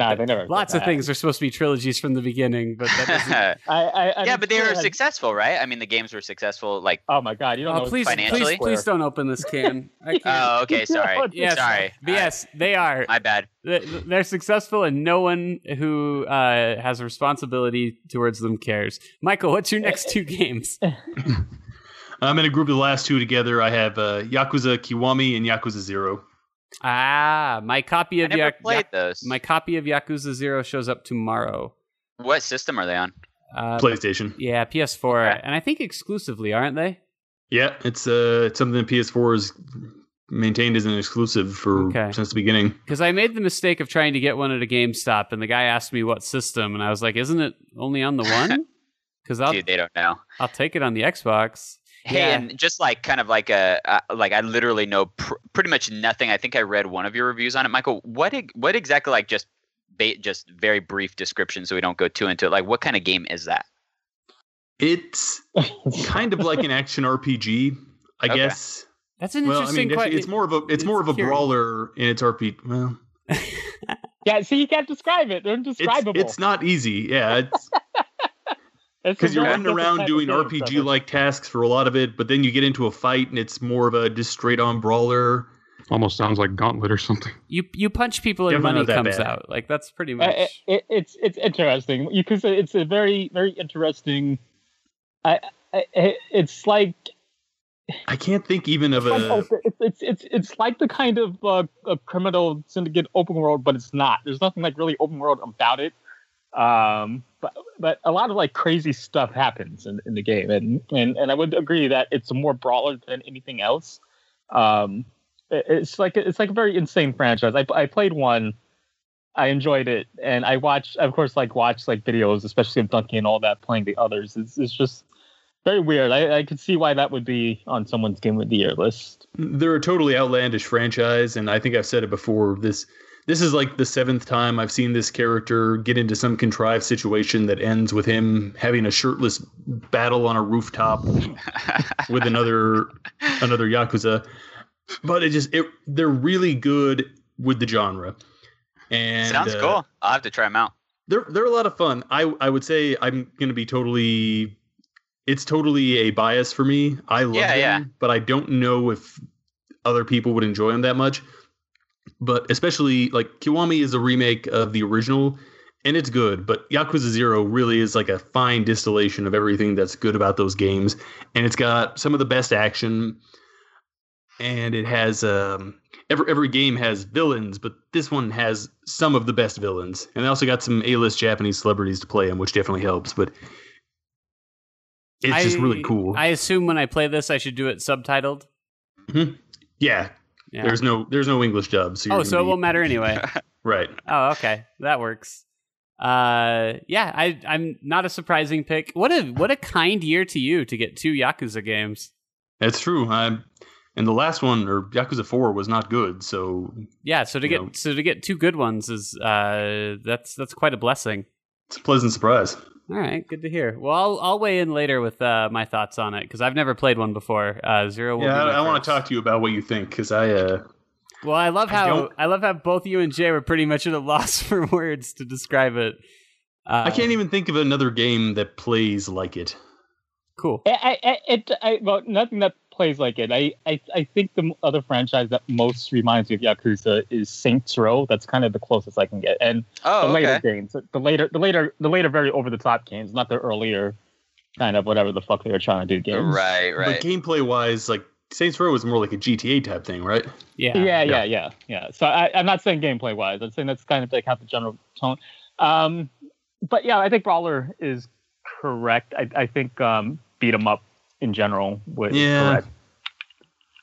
lots of things are supposed to be trilogies from the beginning, but that doesn't. But they were successful, right? I mean, the games were successful. Like, oh my god, you don't know financially. Please don't open this can. I can't. Oh, okay, sorry. Yes, sorry. Yes, they are. My bad. They're successful, and no one who has a responsibility towards them cares. Michael, what's your next two games? I'm going to group the last two together. I have Yakuza Kiwami and Yakuza 0. My copy of Yakuza 0 shows up tomorrow. What system are they on? PlayStation. Yeah, PS4, and I think exclusively, aren't they? Yeah, it's something that PS4 is maintained as an exclusive since the beginning. Because I made the mistake of trying to get one at a GameStop, and the guy asked me what system, and I was like, "Isn't it only on the one?" Because they don't know. I'll take it on the Xbox. Hey, and just like kind of like I literally know pretty much nothing. I think I read one of your reviews on it, Michael. What exactly, like just very brief description so we don't go too into it. Like, what kind of game is that? It's kind of like an action RPG, I guess. That's an interesting question. It's more of a brawler, and it's RPG. Well, yeah. See, you can't describe it. They're indescribable. It's not easy. Yeah. Because you're running around doing RPG-like tasks for a lot of it, but then you get into a fight, and it's more of a just straight-on brawler. Almost sounds like Gauntlet or something. You punch people and money comes out. Like, that's pretty much. It's interesting because it's a very, very interesting It's like I can't think even of a. It's like the kind of a criminal syndicate open world, but it's not. There's nothing like really open world about it. But a lot of like crazy stuff happens in the game, and I would agree that it's more brawler than anything else. It's like a very insane franchise. I played one, I enjoyed it, and I watched videos, especially of Duncan and all that, playing the others. It's just very weird. I could see why that would be on someone's Game of the Year list. They're a totally outlandish franchise, and I think I've said it before. This is like the seventh time I've seen this character get into some contrived situation that ends with him having a shirtless battle on a rooftop with another Yakuza. But they're really good with the genre. And sounds cool. I'll have to try them out. They're a lot of fun. I would say I'm going to be totally. It's totally a bias for me. I love them, but I don't know if other people would enjoy them that much. But especially, like, Kiwami is a remake of the original, and it's good. But Yakuza 0 really is like a fine distillation of everything that's good about those games. And it's got some of the best action. And it has every game has villains, but this one has some of the best villains. And they also got some A-list Japanese celebrities to play them, which definitely helps. But it's just really cool. I assume when I play this, I should do it subtitled. Mm-hmm. Yeah. Yeah. There's no English dub. So it won't matter anyway. Right. Oh, okay. That works. I'm not a surprising pick. What a kind year to you to get two Yakuza games. That's true. And the last one, or Yakuza 4, was not good. So yeah. So to get two good ones is that's quite a blessing. It's a pleasant surprise. All right, good to hear. Well, I'll weigh in later with my thoughts on it because I've never played one before. Zero. Yeah, I want to talk to you about what you think because I. Well, I love how both you and Jay were pretty much at a loss for words to describe it. I can't even think of another game that plays like it. Cool. Nothing that plays like it. I think the other franchise that most reminds me of Yakuza is Saints Row. That's kind of the closest I can get. And later games, the later very over the top games, not the earlier kind of whatever the fuck they were trying to do games. Right. But gameplay wise, like Saints Row was more like a GTA type thing, right? Yeah. So I'm not saying gameplay wise. I'm saying that's kind of like how the general tone. But yeah, I think brawler is correct. I think beat 'em up in general would correct.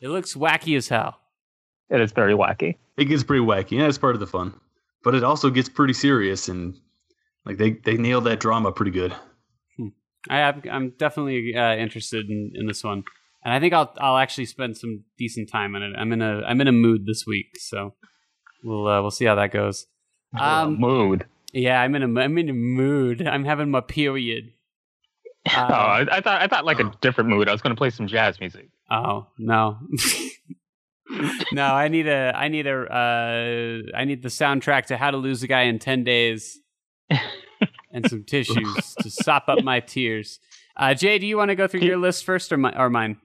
It looks wacky as hell. It is very wacky. It gets pretty wacky, and that's part of the fun. But it also gets pretty serious, and like they nail that drama pretty good. I'm definitely interested in this one, and I think I'll actually spend some decent time on it. I'm in a mood this week, so we'll see how that goes. Mood. Yeah, I'm in a mood. I'm having my period. I thought like a different mood. I was going to play some jazz music. Oh no, no! I need the soundtrack to How to Lose a Guy in 10 Days, and some tissues to sop up my tears. Jay, do you want to go through your list first or mine?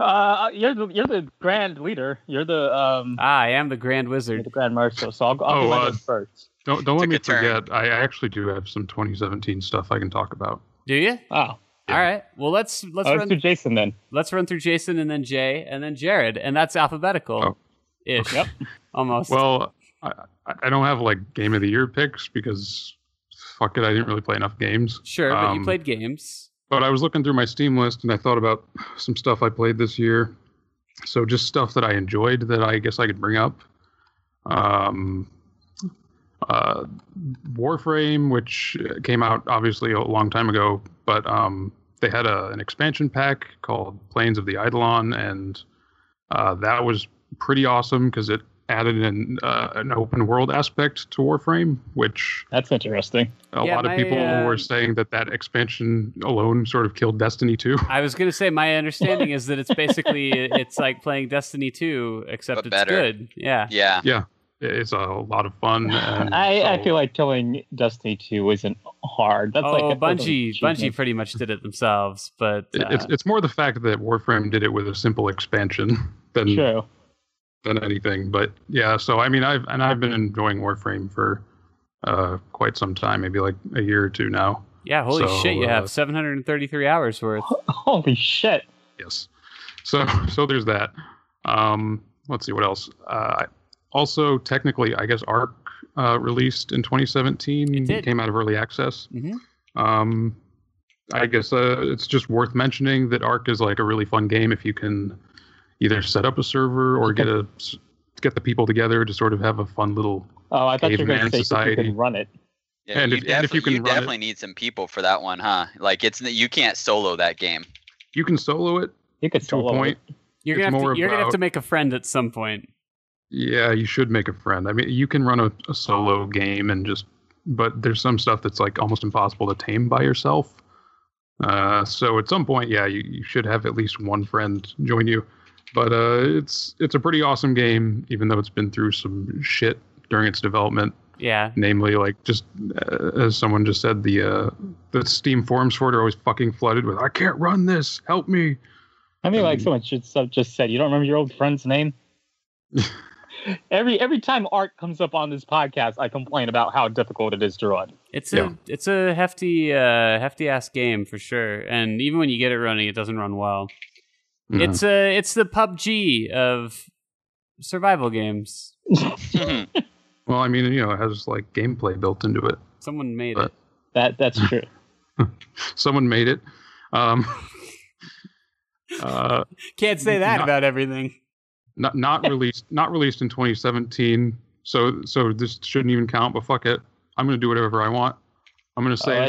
You're the grand leader. You're the I am the grand wizard. You're the grand marshal. So I'll go first. Don't let me forget. I actually do have some 2017 stuff I can talk about. Do you? Oh, yeah. All right. Well, let's run through Jason then. Let's run through Jason and then Jay and then Jared, and that's alphabetical. Ish. Yep. Almost. Well, I don't have like Game of the Year picks because fuck it, I didn't really play enough games. Sure, but you played games. But I was looking through my Steam list and I thought about some stuff I played this year. So just stuff that I enjoyed that I guess I could bring up. Warframe, which came out obviously a long time ago, but they had an expansion pack called Plains of the Eidolon, and that was pretty awesome because it added an open world aspect to Warframe, which that's interesting. A lot of people were saying that expansion alone sort of killed Destiny 2. I was going to say my understanding is that it's basically it's like playing Destiny 2 except but it's better. Good. Yeah. Yeah. Yeah. It's a lot of fun. And I feel like killing Destiny 2 isn't hard. That's Bungie pretty much did it themselves, but it's more the fact that Warframe did it with a simple expansion than anything. But yeah, so I mean, I've been enjoying Warframe for quite some time, maybe like a year or two now. Yeah, holy shit, you have 733 hours worth. Holy shit. Yes. So there's that. Let's see, what else? Also, technically, I guess Ark released in 2017. It came out of early access. Mm-hmm. I guess it's just worth mentioning that Ark is like a really fun game if you can either set up a server or get the people together to sort of have a fun little society. You can run it. Yeah, and if you can, you definitely need some people for that one, huh? Like you can't solo that game. You can solo it. You could solo to a point. It. You're gonna have to make a friend at some point. Yeah, you should make a friend. I mean, you can run a solo game but there's some stuff that's like almost impossible to tame by yourself. So at some point, yeah, you should have at least one friend join you. But it's a pretty awesome game, even though it's been through some shit during its development. Yeah. Namely, like, just as someone just said, the Steam forums for it are always fucking flooded with, I can't run this, help me. I mean, like someone just said, you don't remember your old friend's name? Every time Ark comes up on this podcast, I complain about how difficult it is to run. It's a hefty ass game for sure, and even when you get it running, it doesn't run well. Mm-hmm. It's the PUBG of survival games. Well, I mean, it has like gameplay built into it. Someone made it. That's true. Someone made it. Can't say that about everything. Not released in 2017. So this shouldn't even count. But fuck it, I'm gonna do whatever I want. I'm gonna say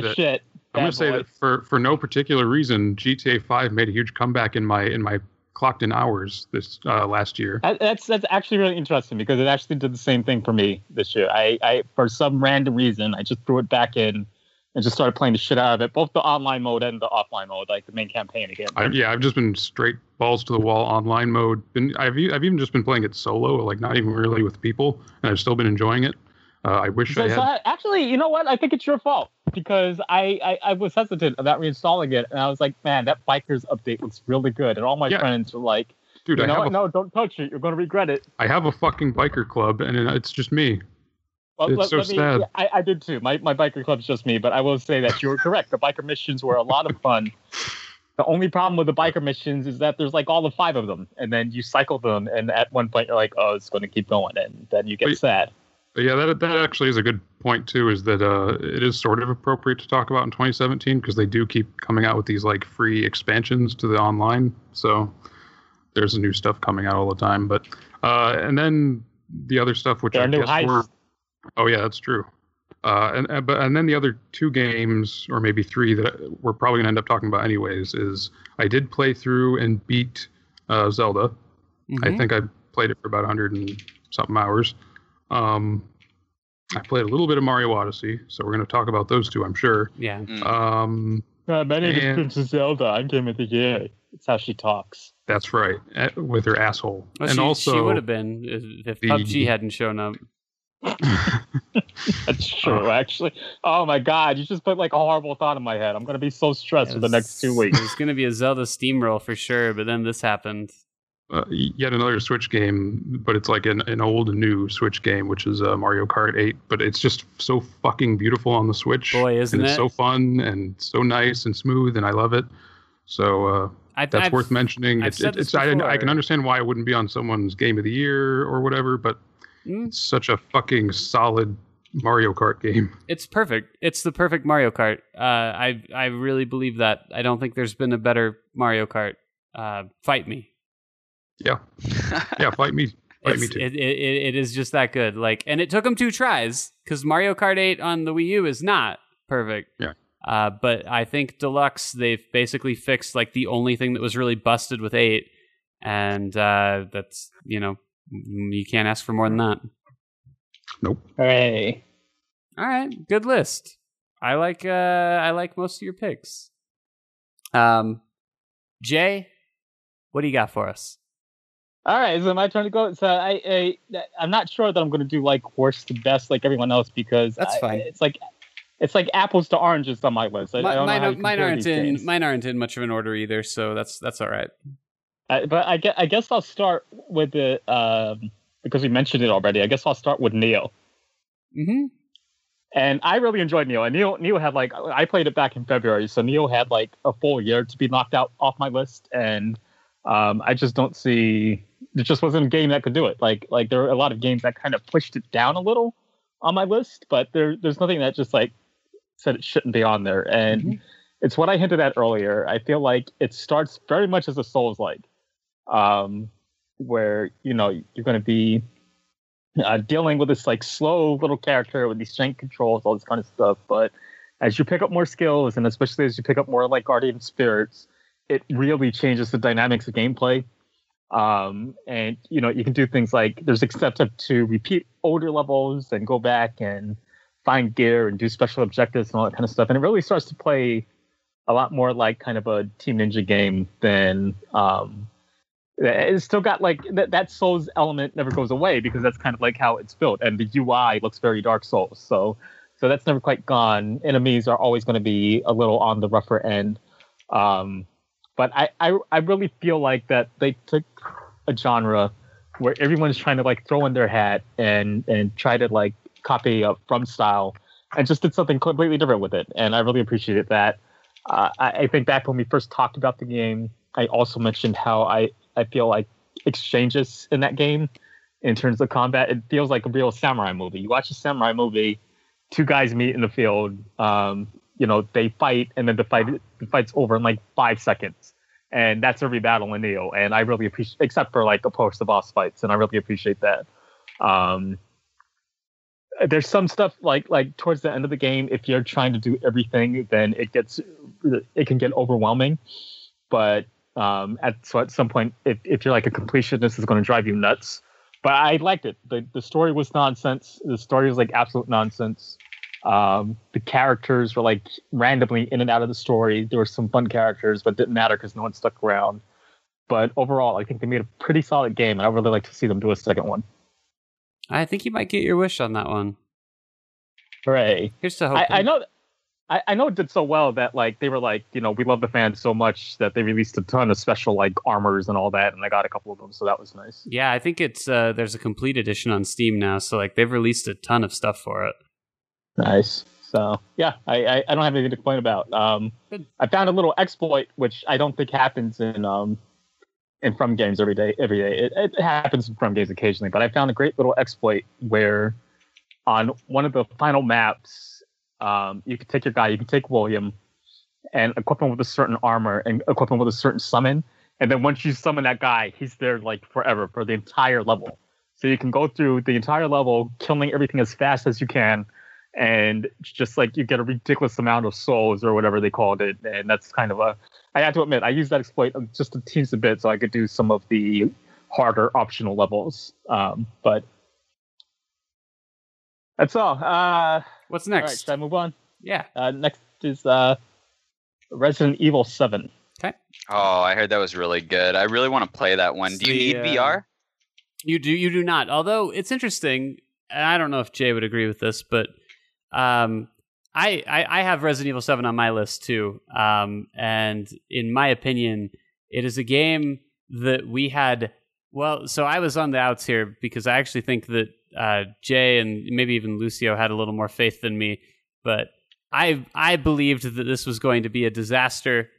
that for no particular reason, GTA 5 made a huge comeback in my clocked in hours this last year. That's actually really interesting because it actually did the same thing for me this year. I for some random reason I just threw it back in and just started playing the shit out of it, both the online mode and the offline mode, like the main campaign again. I've just been straight balls to the wall online mode, and I've even just been playing it solo, like not even really with people, and I've still been enjoying it. I wish I had. So actually, you know what? I think it's your fault because I was hesitant about reinstalling it, and I was like, man, that Bikers update looks really good, and all my friends were like, dude, no, don't touch it. You're gonna regret it. I have a fucking biker club, and it's just me. Well, it's sad. Yeah, I did too. My biker club's just me, but I will say that you were correct. The biker missions were a lot of fun. The only problem with the biker missions is that there's like all the 5 of them, and then you cycle them, and at one point you're like, oh, it's going to keep going, and then you get sad. Yeah, that actually is a good point too. Is that it is sort of appropriate to talk about in 2017 because they do keep coming out with these like free expansions to the online. So there's new stuff coming out all the time. But and then the other stuff, which I guess were. Oh yeah, that's true. And then the other 2 games, or maybe 3, that we're probably gonna end up talking about anyways, is I did play through and beat Zelda. Mm-hmm. I think I played it for about 100 and something hours. I played a little bit of Mario Odyssey, so we're gonna talk about those 2, I'm sure. Yeah. My name is Princess Zelda. I'm Game of the Year. That's how she talks. That's right, with her asshole. Well, and she would have been if PUBG hadn't shown up. That's true, actually. Oh my god, you just put like a horrible thought in my head. I'm gonna be so stressed for the next 2 weeks. There's gonna be a Zelda steamroll for sure, but then this happened. Yet another Switch game, but it's like an old new Switch game, which is Mario Kart 8, but it's just so fucking beautiful on the Switch. Boy, isn't it? And it's so fun and so nice and smooth, and I love it. So that's worth mentioning. I can understand why it wouldn't be on someone's Game of the Year or whatever, but it's such a fucking solid Mario Kart game. It's perfect. It's the perfect Mario Kart. I really believe that. I don't think there's been a better Mario Kart. Fight me. Yeah. Yeah, fight me. Fight me too. It is just that good. Like, and it took them 2 tries because Mario Kart 8 on the Wii U is not perfect. Yeah. But I think Deluxe, they've basically fixed like the only thing that was really busted with 8. And that's, you can't ask for more than that. Nope. Hooray. All right. Good list. I like most of your picks. Jay, what do you got for us? All right. So my turn to go. So I'm not sure that I'm going to do like worst to best like everyone else because that's fine. It's like apples to oranges on my list. Mine aren't in much of an order either. So that's all right. But I guess I'll start with the because we mentioned it already. I guess I'll start with Nioh. Mm-hmm. And I really enjoyed Nioh. And Nioh had, like, I played it back in February, so Nioh had, like, a full year to be knocked out off my list. And I just don't see, it just wasn't a game that could do it. Like there were a lot of games that kind of pushed it down a little on my list, but there's nothing that just, like, said it shouldn't be on there. And it's what I hinted at earlier. I feel like it starts very much as a Souls-like, where, you know, you're going to be dealing with this, like, slow little character with these jank controls, all this kind of stuff. But as you pick up more skills, and especially as you pick up more, like, Guardian Spirits, it really changes the dynamics of gameplay. And, you know, you can do things like there's incentive to repeat older levels and go back and find gear and do special objectives and all that kind of stuff. And it really starts to play a lot more like kind of a Team Ninja game than... It's still got, like, that Souls element never goes away because that's kind of like how it's built, and the UI looks very Dark Souls, so that's never quite gone. Enemies are always going to be a little on the rougher end, but I really feel like that they took a genre where everyone's trying to, like, throw in their hat and try to, like, copy up from style, and just did something completely different with it, and I really appreciated that. I think back when we first talked about the game, I also mentioned how I feel like exchanges in that game in terms of combat, it feels like a real samurai movie. You watch a samurai movie, two guys meet in the field, you know, they fight, and then the fight's over in like 5 seconds. And that's every battle in Nioh. And I really appreciate, except for, like, of course, the boss fights. And I really appreciate that. There's some stuff like towards the end of the game, if you're trying to do everything, then it can get overwhelming, but, at some point, if you're like a completionist, is going to drive you nuts. But I liked it. The story was nonsense. The story was like absolute nonsense. The characters were like randomly in and out of the story. There were some fun characters, but it didn't matter because no one stuck around. But overall, I think they made a pretty solid game, and I would really like to see them do a second one. I think you might get your wish on that one. Hooray. Here's to hoping. I know it did so well that, like, they were like, you know, we love the fans so much that they released a ton of special, like, armors and all that, and I got a couple of them, so that was nice. Yeah, I think it's there's a complete edition on Steam now, so, like, they've released a ton of stuff for it. Nice. So yeah, I don't have anything to complain about. I found a little exploit which I don't think happens in From games every day. It happens in From games occasionally, but I found a great little exploit where on one of the final maps, you can take your guy, you can take William, and equip him with a certain armor and equip him with a certain summon. And then once you summon that guy, he's there, like, forever for the entire level. So you can go through the entire level, killing everything as fast as you can. And just, like, you get a ridiculous amount of souls or whatever they called it. And that's kind of I have to admit, I used that exploit just a teensy bit so I could do some of the harder optional levels. But that's all. What's next? All right, should I move on? Yeah. Next is Resident Evil 7. Okay. Oh, I heard that was really good. I really want to play that one. Do you need VR? You do not. Although it's interesting, and I don't know if Jay would agree with this, but I have Resident Evil 7 on my list too. And in my opinion, it is a game that we had... Well, so I was on the outs here because I actually think that Jay and maybe even Lucio had a little more faith than me, but I believed that this was going to be a disaster.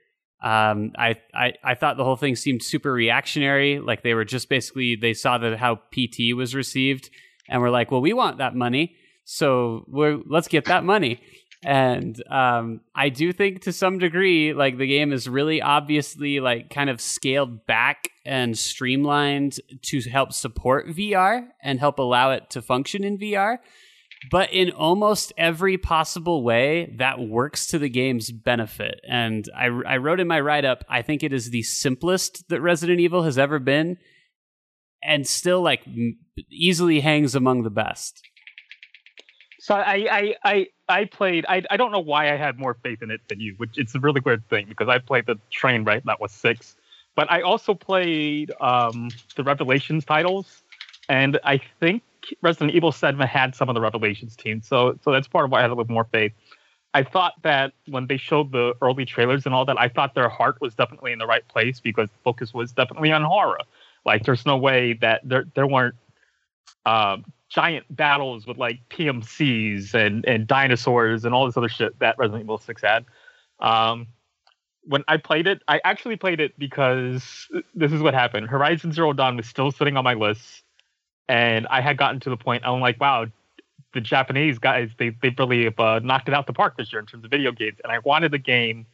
I thought the whole thing seemed super reactionary. Like they were just basically, they saw that how PT was received and were like, well, we want that money. So let's get that money. And I do think to some degree, like the game is really obviously like kind of scaled back and streamlined to help support VR and help allow it to function in VR. But in almost every possible way, that works to the game's benefit. And I wrote in my write-up, I think it is the simplest that Resident Evil has ever been and still like easily hangs among the best. So I don't know why I had more faith in it than you, which it's a really weird thing because I played the train right, that was 6. But I also played the Revelations titles, and I think Resident Evil 7 had some of the Revelations team, so that's part of why I had a little more faith. I thought that when they showed the early trailers and all that, I thought their heart was definitely in the right place because the focus was definitely on horror. Like, there's no way that there weren't giant battles with like PMCs and dinosaurs and all this other shit that Resident Evil 6 had. When I played it, I actually played it because this is what happened. Horizon Zero Dawn was still sitting on my list, and I had gotten to the point I'm like, wow, the Japanese guys, they really have knocked it out the park this year in terms of video games, and I wanted the game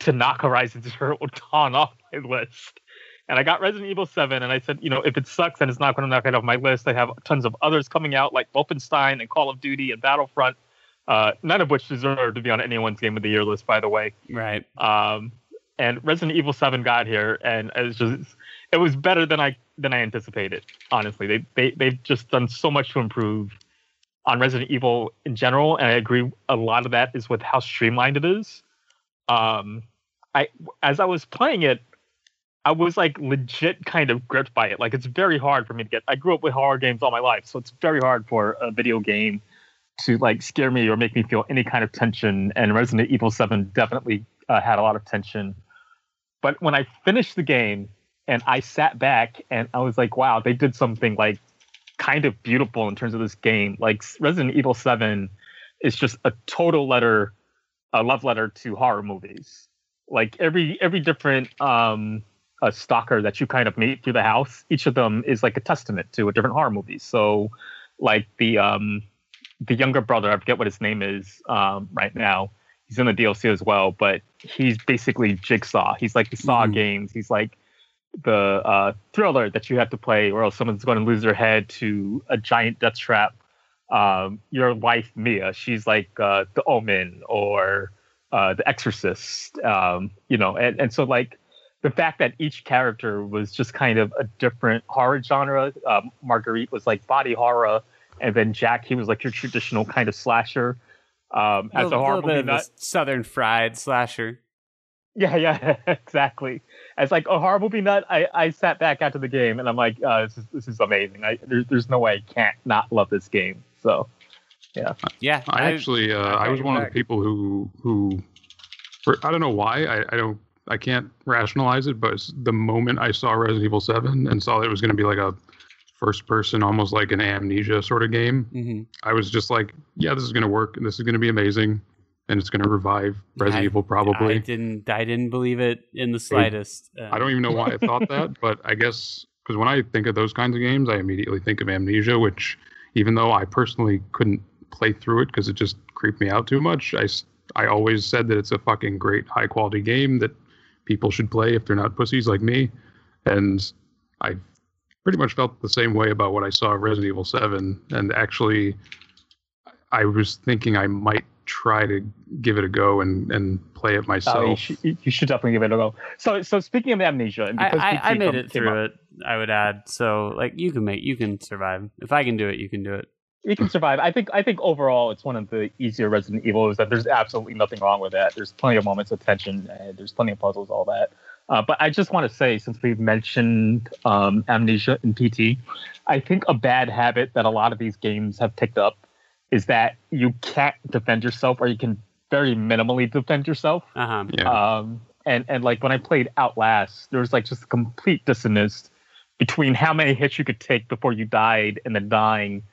to knock Horizon Zero Dawn off my list. And I got Resident Evil 7, and I said, you know, if it sucks and it's not going to knock it off my list, I have tons of others coming out, like Wolfenstein and Call of Duty and Battlefront, none of which deserve to be on anyone's Game of the Year list, by the way. Right. And Resident Evil 7 got here, and it was just, it was better than I anticipated, honestly. They've just done so much to improve on Resident Evil in general, and I agree a lot of that is with how streamlined it is. As I was playing it, I was like legit kind of gripped by it. Like, it's very hard for me to get. I grew up with horror games all my life, so it's very hard for a video game to like scare me or make me feel any kind of tension. And Resident Evil 7 definitely had a lot of tension. But when I finished the game and I sat back and I was like, wow, they did something like kind of beautiful in terms of this game. Like, Resident Evil 7 is just a total letter, a love letter to horror movies. Like every different, a stalker that you kind of meet through the house, each of them is like a testament to a different horror movie. So like the younger brother, I forget what his name is right now, he's in the DLC as well, but he's basically Jigsaw. He's like the Saw games. He's like the thriller that you have to play or else someone's going to lose their head to a giant death trap. Your wife, Mia, she's like The Omen or The Exorcist, you know, and so like, the fact that each character was just kind of a different horror genre. Marguerite was like body horror, and then Jack, he was like your traditional kind of slasher. As a horror movie nut, Southern fried slasher. Yeah, exactly. As like a horror movie nut, I sat back after the game and I'm like, this is amazing. There's no way I can't not love this game. So, yeah. I was one of the people who I don't know why I can't rationalize it, but the moment I saw Resident Evil 7 and saw that it was going to be like a first-person, almost like an Amnesia sort of game, I was just like, yeah, this is going to work, and this is going to be amazing, and it's going to revive Resident Evil probably. I didn't believe it in the slightest. I don't even know why I thought that, but I guess because when I think of those kinds of games, I immediately think of Amnesia, which even though I personally couldn't play through it because it just creeped me out too much, I always said that it's a fucking great, high-quality game that people should play if they're not pussies like me. And I pretty much felt the same way about what I saw of Resident Evil 7. And actually, I was thinking I might try to give it a go and play it myself. Oh, you should definitely give it a go. So speaking of Amnesia, and because I made it through it, I would add. So like you can survive. If I can do it, you can do it. You can survive. I think overall, it's one of the easier Resident Evils. That there's absolutely nothing wrong with that. There's plenty of moments of tension. There's plenty of puzzles, all that. But I just want to say, since we've mentioned Amnesia and PT, I think a bad habit that a lot of these games have picked up is that you can't defend yourself, or you can very minimally defend yourself. And like when I played Outlast, there was like just a complete dissonance between how many hits you could take before you died and then dying.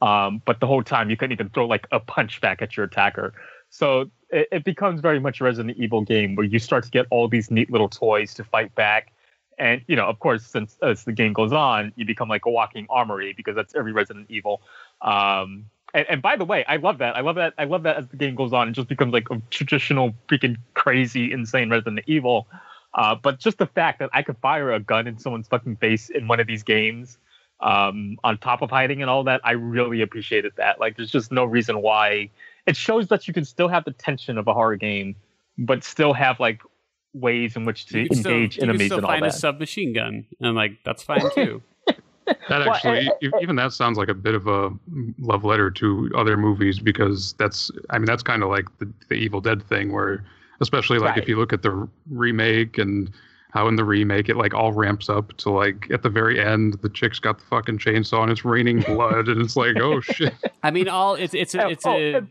But the whole time you couldn't even throw like a punch back at your attacker. So it becomes very much a Resident Evil game where you start to get all these neat little toys to fight back. And, you know, of course, since as the game goes on, you become like a walking armory because that's every Resident Evil. And by the way, I love that. I love that as the game goes on, it just becomes like a traditional freaking crazy, insane Resident Evil. But just the fact that I could fire a gun in someone's fucking face in one of these games, on top of hiding and all that, I really appreciated that. Like, there's just no reason why. It shows that you can still have the tension of a horror game, but still have like ways in which to engage enemies and all that. You can still find a submachine gun, and like that's fine too. That actually, even that sounds like a bit of a love letter to other movies because that's kind of like the Evil Dead thing, where especially like if you look at the remake and how in the remake it like all ramps up to like at the very end the chick's got the fucking chainsaw and it's raining blood and it's like, oh shit. I mean, by the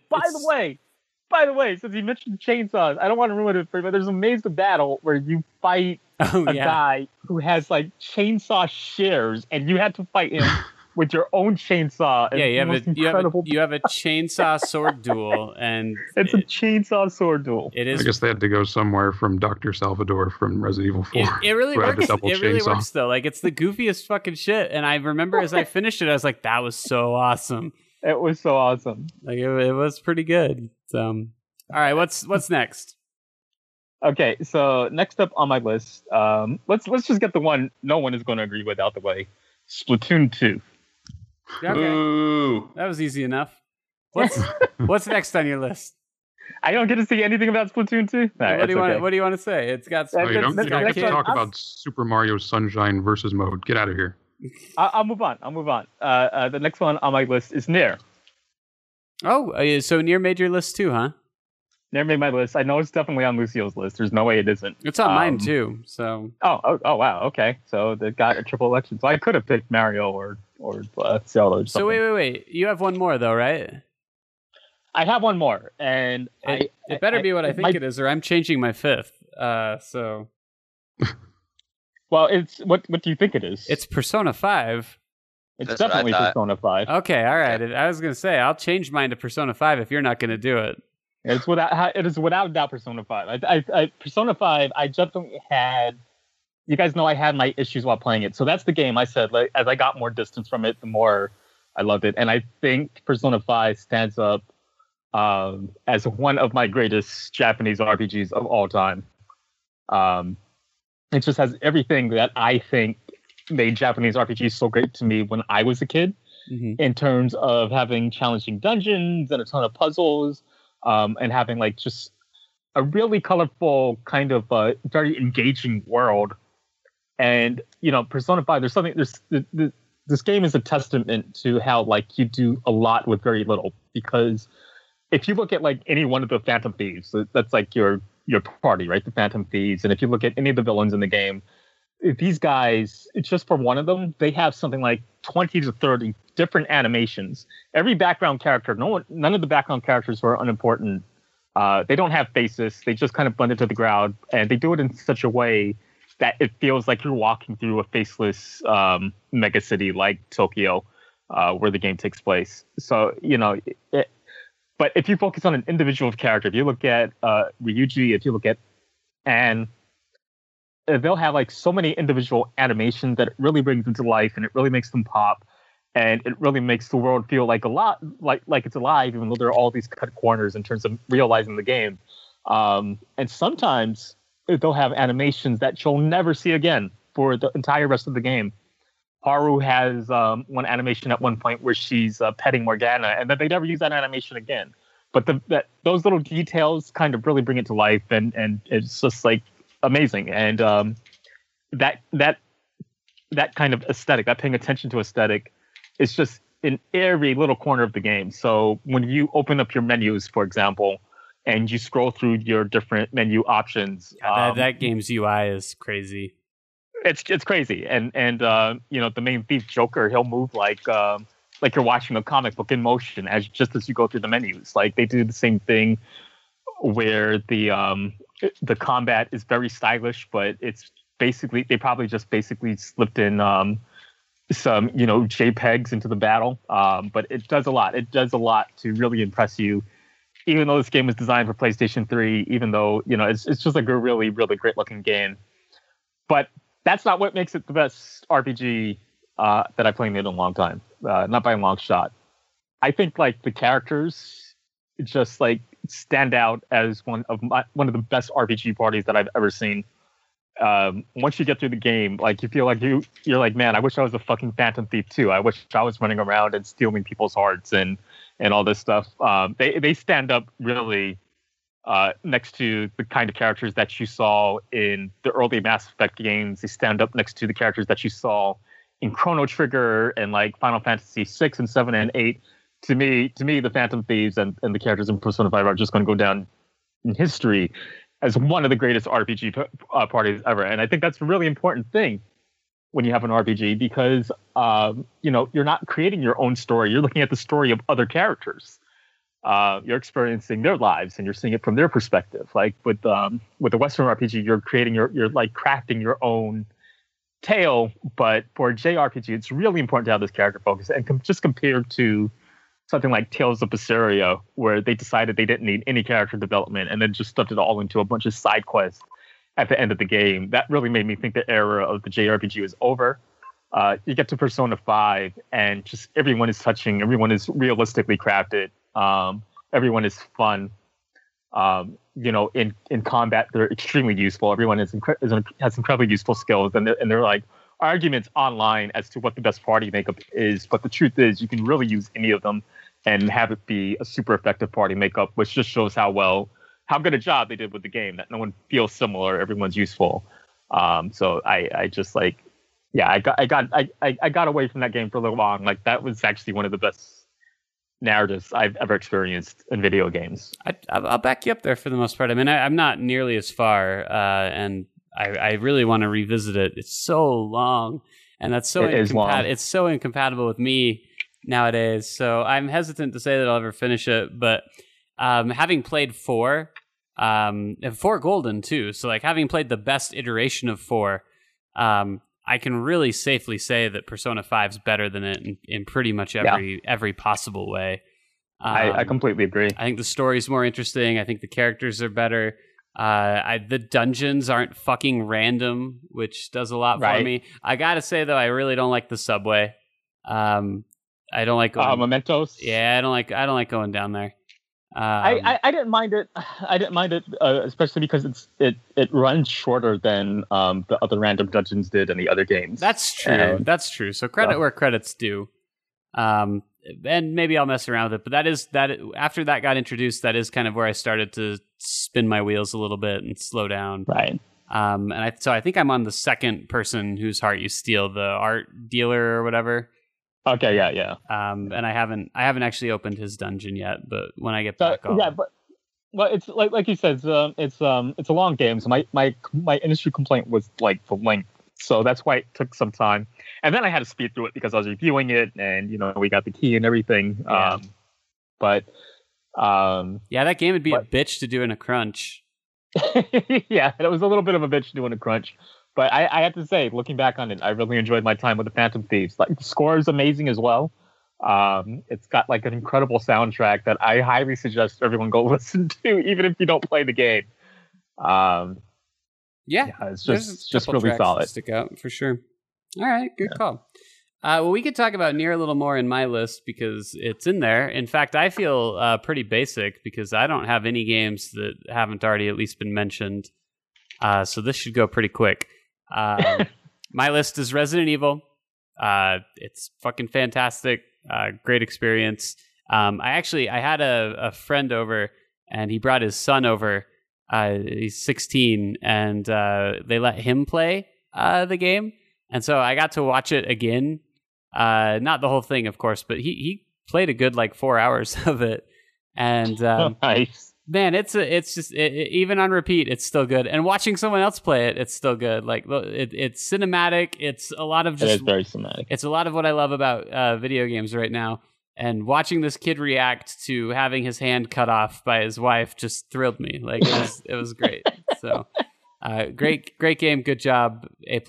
way, since you mentioned chainsaws, I don't want to ruin it for you, but there's a maze of battle where you fight a guy who has like chainsaw shears and you had to fight him with your own chainsaw. Yeah, you have a chainsaw sword duel, and it's a chainsaw sword duel. It is. I guess they had to go somewhere from Dr. Salvador from Resident Evil 4. It really works. It really works though. Like, it's the goofiest fucking shit. And I remember as I finished it, I was like, "That was so awesome." It was so awesome. Like it was pretty good. All right, what's next? Okay, so next up on my list, let's just get the one no one is going to agree with out the way. Splatoon 2. Okay. Ooh. That was easy enough. What's next on your list? I don't get to see anything about Splatoon 2? No, what do you want to say? It's got... Oh, you don't get to talk about Super Mario Sunshine versus mode. Get out of here. I'll move on. The next one on my list is Nier. Oh, so Nier made your list too, huh? Nier made my list. I know it's definitely on Lucio's list. There's no way it isn't. It's on mine too. So. Oh, wow. Okay, so they got a triple election. So I could have picked Mario or Zelda or something. So wait. You have one more though, right? I have one more, and it better be what I think it is, or I'm changing my fifth. So. Well, it's what do you think it is? It's Persona 5. That's definitely Persona 5. Okay, all right. I was gonna say I'll change mine to Persona 5 if you're not gonna do it. It is without doubt Persona 5. Persona 5. I definitely had. You guys know I had my issues while playing it, so that's the game I said. Like, as I got more distance from it, the more I loved it, and I think Persona 5 stands up as one of my greatest Japanese RPGs of all time. It just has everything that I think made Japanese RPGs so great to me when I was a kid, in terms of having challenging dungeons and a ton of puzzles. And having like just a really colorful kind of very engaging world, and Persona 5. This game is a testament to how like you do a lot with very little. Because if you look at like any one of the Phantom Thieves, that's like your party, right? The Phantom Thieves, and if you look at any of the villains in the game, these guys, it's just for one of them, they have something like 20 to 30 different animations. Every background character, none of the background characters were unimportant. They don't have faces. They just kind of blend into the crowd, and they do it in such a way that it feels like you're walking through a faceless mega city like Tokyo, where the game takes place. So, but if you focus on an individual character, if you look at Ryuji, if you look at Anne, they'll have like so many individual animations that it really brings them to life, and it really makes them pop, and it really makes the world feel like a lot like it's alive, even though there are all these cut corners in terms of realizing the game. And sometimes they'll have animations that you'll never see again for the entire rest of the game. Haru has one animation at one point where she's petting Morgana, and then they never use that animation again. But those little details kind of really bring it to life, and it's just like amazing. And that kind of aesthetic, that paying attention to aesthetic, is just in every little corner of the game. So when you open up your menus, for example, and you scroll through your different menu options, that game's UI is crazy. It's crazy. And the main thief Joker, he'll move like you're watching a comic book in motion as you go through the menus. Like, they do the same thing where the combat is very stylish, but it's basically, they probably just basically slipped in some JPEGs into the battle. But it does a lot. It does a lot to really impress you, even though this game was designed for PlayStation 3. Even though it's just like a really, really great looking game. But that's not what makes it the best RPG that I've played in a long time. Not by a long shot. I think like the characters just like stand out as one of the best RPG parties that I've ever seen. Once you get through the game, like, you feel like you're like, man, I wish I was a fucking Phantom Thief too. I wish I was running around and stealing people's hearts and all this stuff. They stand up really next to the kind of characters that you saw in the early Mass Effect games. They stand up next to the characters that you saw in Chrono Trigger and like Final Fantasy 6 and 7 and 8. To me, the Phantom Thieves and the characters in Persona 5 are just going to go down in history as one of the greatest RPG parties ever. And I think that's a really important thing when you have an RPG, because you're not creating your own story. You're looking at the story of other characters. You're experiencing their lives, and you're seeing it from their perspective. Like with the Western RPG, you're crafting your own tale, but for JRPG, it's really important to have this character focus. And just compared to something like Tales of Berseria, where they decided they didn't need any character development and then just stuffed it all into a bunch of side quests at the end of the game. That really made me think the era of the JRPG was over. You get to Persona 5, and just everyone is touching, everyone is realistically crafted, everyone is fun. You know, in combat, they're extremely useful. Everyone has incredibly useful skills, and they're like arguments online as to what the best party makeup is. But the truth is, you can really use any of them and have it be a super effective party makeup, which just shows how good a job they did with the game. That no one feels similar. Everyone's useful. So I just like, yeah, I got away from that game for a little while. Like, that was actually one of the best narratives I've ever experienced in video games. I'll back you up there for the most part. I mean, I'm not nearly as far, and I really want to revisit it. It's so long, and that's so it's so incompatible with me nowadays. So I'm hesitant to say that I'll ever finish it. But having played 4, and 4 Golden too. So like having played the best iteration of 4, I can really safely say that Persona 5 is better than it in pretty much every possible way. I completely agree. I think the story's more interesting. I think the characters are better. The dungeons aren't fucking random, which does a lot for me. I gotta say, though, I really don't like the subway. I don't like going... Mementos? Yeah, I don't like going down there. I didn't mind it. I didn't mind it, especially because it runs shorter than the other random dungeons did in the other games. That's true. That's true. So credit where credit's due. And maybe I'll mess around with it, but after that got introduced, that is kind of where I started to spin my wheels a little bit and slow down. Right. So I think I'm on the second person whose heart you steal, the art dealer or whatever. Okay, yeah. And I haven't actually opened his dungeon yet, but when I get back on. Yeah, but it's like you said, it's a long game. So my industry complaint was like the length. So that's why it took some time. And then I had to speed through it because I was reviewing it, and you know, we got the key and everything. Yeah. But that game would be a bitch to do in a crunch. Yeah, it was a little bit of a bitch to do in a crunch. But I have to say, looking back on it, I really enjoyed my time with the Phantom Thieves. Like, the score is amazing as well. It's got like an incredible soundtrack that I highly suggest everyone go listen to, even if you don't play the game. It's just really solid. Stick out for sure. All right, good call. Well, we could talk about Nier a little more in my list because it's in there. In fact, I feel pretty basic because I don't have any games that haven't already at least been mentioned. So this should go pretty quick. My list is Resident Evil. It's fucking fantastic. Great experience. I had a friend over, and he brought his son over. He's 16, and they let him play the game. And so I got to watch it again. Not the whole thing, of course, but he played a good 4 hours of it. And nice. Man, it's just even on repeat, it's still good. And watching someone else play it, it's still good. Like it's cinematic. It's a lot of just. It is very cinematic. It's a lot of what I love about video games right now. And watching this kid react to having his hand cut off by his wife just thrilled me. Like it was great. So, great game. Good job. A+.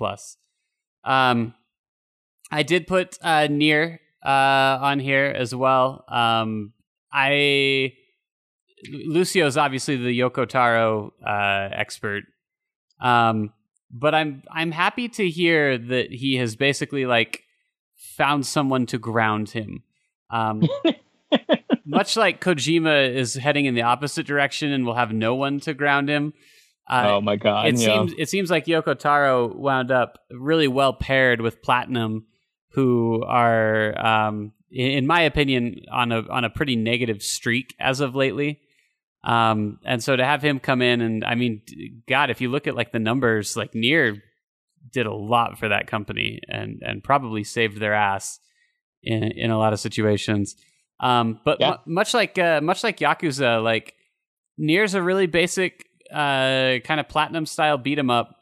I did put Nier on here as well. Lucio is obviously the Yoko Taro expert, but I'm happy to hear that he has basically found someone to ground him. Much like Kojima is heading in the opposite direction and will have no one to ground him. Oh my God! It seems like Yoko Taro wound up really well paired with Platinum, who are, in my opinion, on a pretty negative streak as of lately. And so to have him come in and, I mean, God, if you look at the numbers, Nier did a lot for that company and probably saved their ass in a lot of situations. Much like Yakuza, Nier's a really basic, kind of Platinum style beat 'em up,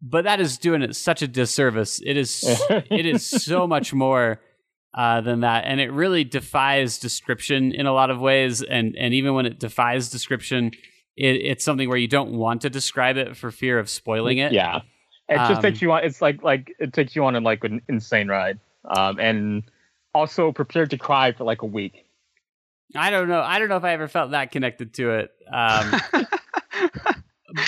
but that is doing it such a disservice. It is so much more than that, and it really defies description in a lot of ways, and even when it defies description, it's something where you don't want to describe it for fear of spoiling it. Yeah, It just takes you on. It's like it takes you on in like an insane ride. And also prepared to cry for like a week. I don't know. I don't know if I ever felt that connected to it.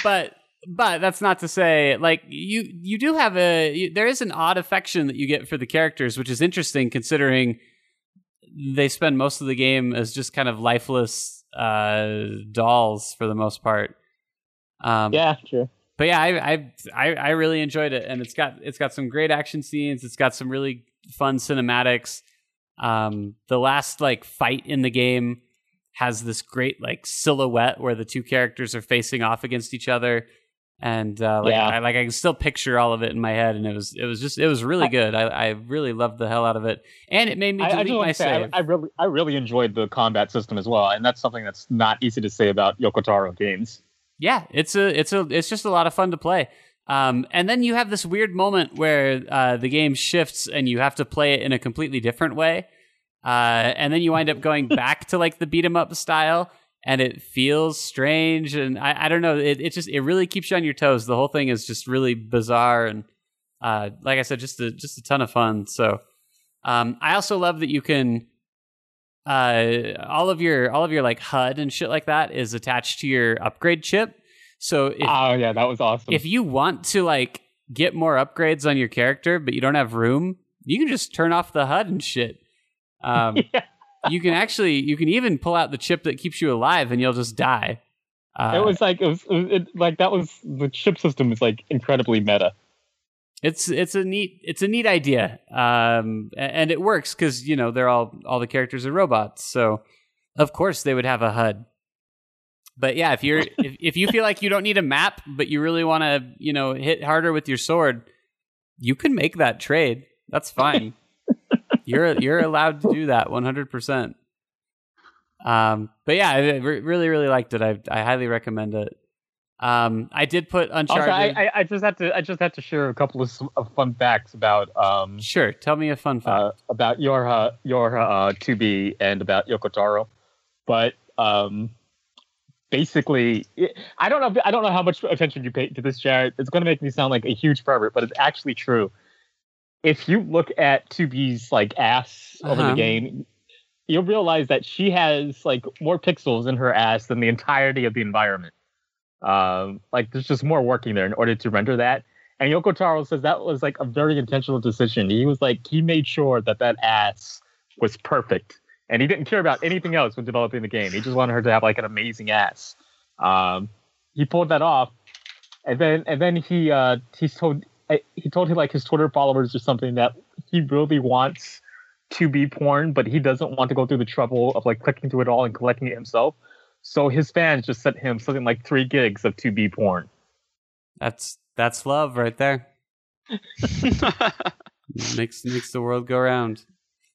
But that's not to say like you do have there is an odd affection that you get for the characters, which is interesting considering they spend most of the game as just kind of lifeless dolls for the most part. Yeah, true. But yeah, I really enjoyed it, and it's got some great action scenes. It's got some really fun cinematics. The last like fight in the game has this great like silhouette where the two characters are facing off against each other, and I can still picture all of it in my head, and it was really good. I really loved the hell out of it, and it made me delete my save. I really enjoyed the combat system as well, and that's something that's not easy to say about Yoko Taro games. Yeah, it's just a lot of fun to play. And then you have this weird moment where the game shifts and you have to play it in a completely different way. And then you wind up going back to like the beat 'em up style, and it feels strange. And I don't know. It really keeps you on your toes. The whole thing is just really bizarre. And like I said, just a ton of fun. So I also love that you can all of your like HUD and shit like that is attached to your upgrade chip. So that was awesome. If you want to like get more upgrades on your character, but you don't have room, you can just turn off the HUD and shit. Yeah. You can even pull out the chip that keeps you alive, and you'll just die. The chip system is like incredibly meta. It's a neat idea, and it works because you know they're all the characters are robots, so of course they would have a HUD. But yeah, if you feel like you don't need a map, but you really want to, you know, hit harder with your sword, you can make that trade. That's fine. You're allowed to do that 100%. But yeah, I really, really liked it. I highly recommend it. I did put Uncharted. Also, I just have to share a couple of fun facts about. Sure, tell me a fun fact about your 2B and about Yoko Taro, but. Basically, I don't know how much attention you pay to this, Jared. It's going to make me sound like a huge pervert, but it's actually true. If you look at 2B's like ass over the game, you'll realize that she has like more pixels in her ass than the entirety of the environment. Like there's just more working there in order to render that. And Yoko Taro says that was like a very intentional decision. He made sure that ass was perfect. And he didn't care about anything else when developing the game. He just wanted her to have like an amazing ass. He pulled that off, and then he told like his Twitter followers or something that he really wants 2B porn, but he doesn't want to go through the trouble of like clicking through it all and collecting it himself. So his fans just sent him something like 3 gigs of 2B porn. That's love right there. Makes the world go round.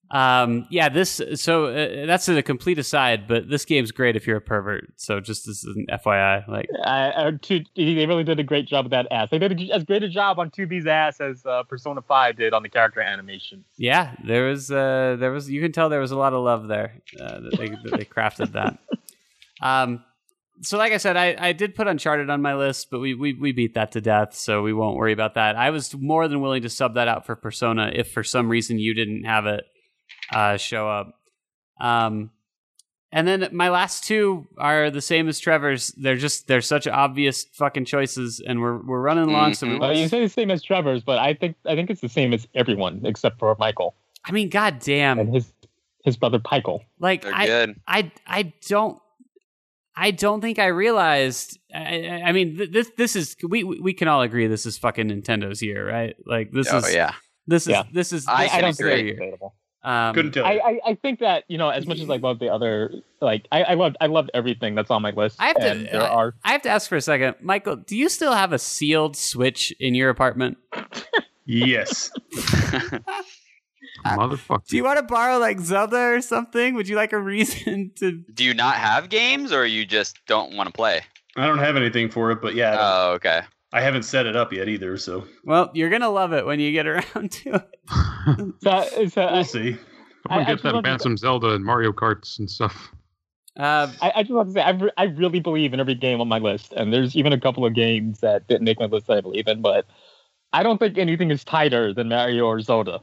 That's a complete aside, but this game's great if you're a pervert. So just as an FYI, like they really did a great job with that ass. They did as great a job on 2B's ass as Persona 5 did on the character animation. Yeah, there was you can tell there was a lot of love there that they crafted that. So like I said, I did put Uncharted on my list, but we beat that to death, so we won't worry about that. I was more than willing to sub that out for Persona if for some reason you didn't have it. Show up. And then my last two are the same as Trevor's. They're such obvious fucking choices, and we're running long. So you say the same as Trevor's, but I think it's the same as everyone except for Michael. I mean, goddamn, and his brother Michael. Like I don't think I realized. This is we can all agree this is fucking Nintendo's year, right? Like this is I don't think it's debatable. Couldn't tell you. I think that, you know, as much as I love the other, like I loved everything that's on my list. I have to ask for a second, Michael. Do you still have a sealed Switch in your apartment? Yes. Motherfucker. Do you want to borrow like Zelda or something? Would you like a reason to? Do you not have games, or you just don't want to play? I don't have anything for it, but yeah. Oh, okay. I haven't set it up yet either, so... Well, you're going to love it when you get around to it. We'll see. I'm going to get that Bantam Zelda and Mario Karts and stuff. I just want to say, I really believe in every game on my list, and there's even a couple of games that didn't make my list that I believe in, but I don't think anything is tighter than Mario or Zelda.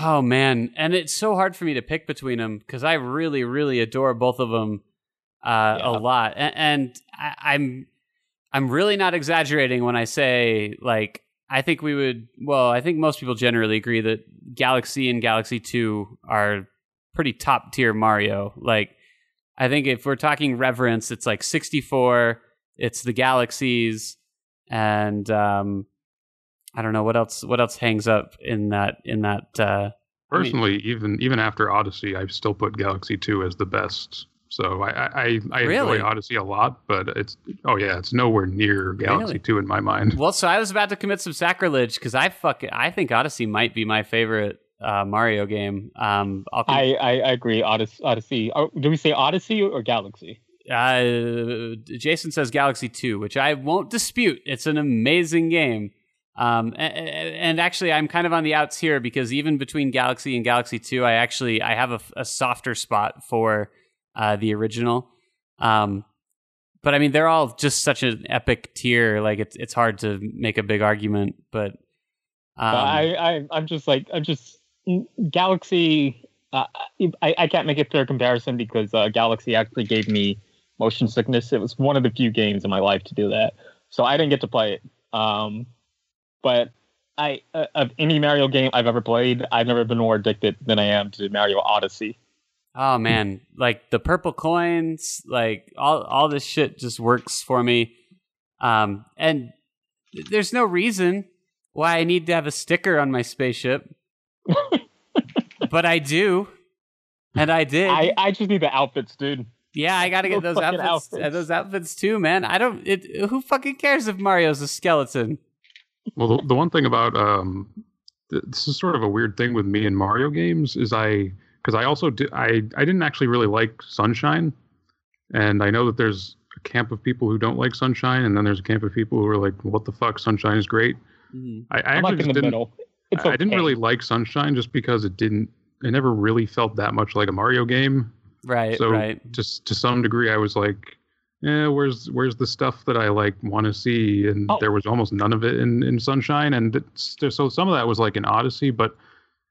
Oh, man. And it's so hard for me to pick between them because I really, really adore both of them a lot. And I'm really not exaggerating when I say, like, I think we would... Well, I think most people generally agree that Galaxy and Galaxy 2 are pretty top-tier Mario. Like, I think if we're talking reverence, it's like 64, it's the Galaxies, and... I don't know what else hangs up in that. Personally, I mean, even after Odyssey, I've still put Galaxy 2 as the best. So I really? Enjoy Odyssey a lot, but it's nowhere near Galaxy 2 in my mind. Well, so I was about to commit some sacrilege because I think Odyssey might be my favorite Mario game. I agree. Odyssey. Do we say Odyssey or Galaxy? Jason says Galaxy 2, which I won't dispute. It's an amazing game. And actually, I'm kind of on the outs here because even between Galaxy and Galaxy 2, I have a softer spot for the original. But I mean, they're all just such an epic tier. Like it's hard to make a big argument. But I'm just Galaxy. I can't make a fair comparison because Galaxy actually gave me motion sickness. It was one of the few games in my life to do that, so I didn't get to play it. But of any Mario game I've ever played, I've never been more addicted than I am to Mario Odyssey. Oh, man. Like, the purple coins, like, all this shit just works for me. And there's no reason why I need to have a sticker on my spaceship. But I do. And I did. I just need the outfits, dude. Yeah, I gotta get those outfits. Those outfits, too, man. Who fucking cares if Mario's a skeleton? Well, the one thing about this is sort of a weird thing with me and Mario games is I didn't actually really like Sunshine, and I know that there's a camp of people who don't like Sunshine, and then there's a camp of people who are like, what the fuck, Sunshine is great. Mm-hmm. I'm actually like in the middle. It's okay. I didn't really like Sunshine just because it never really felt that much like a Mario game. Right. So just to some degree, I was like, yeah, where's the stuff that I like want to see? And there was almost none of it in Sunshine, and so some of that was like in Odyssey, but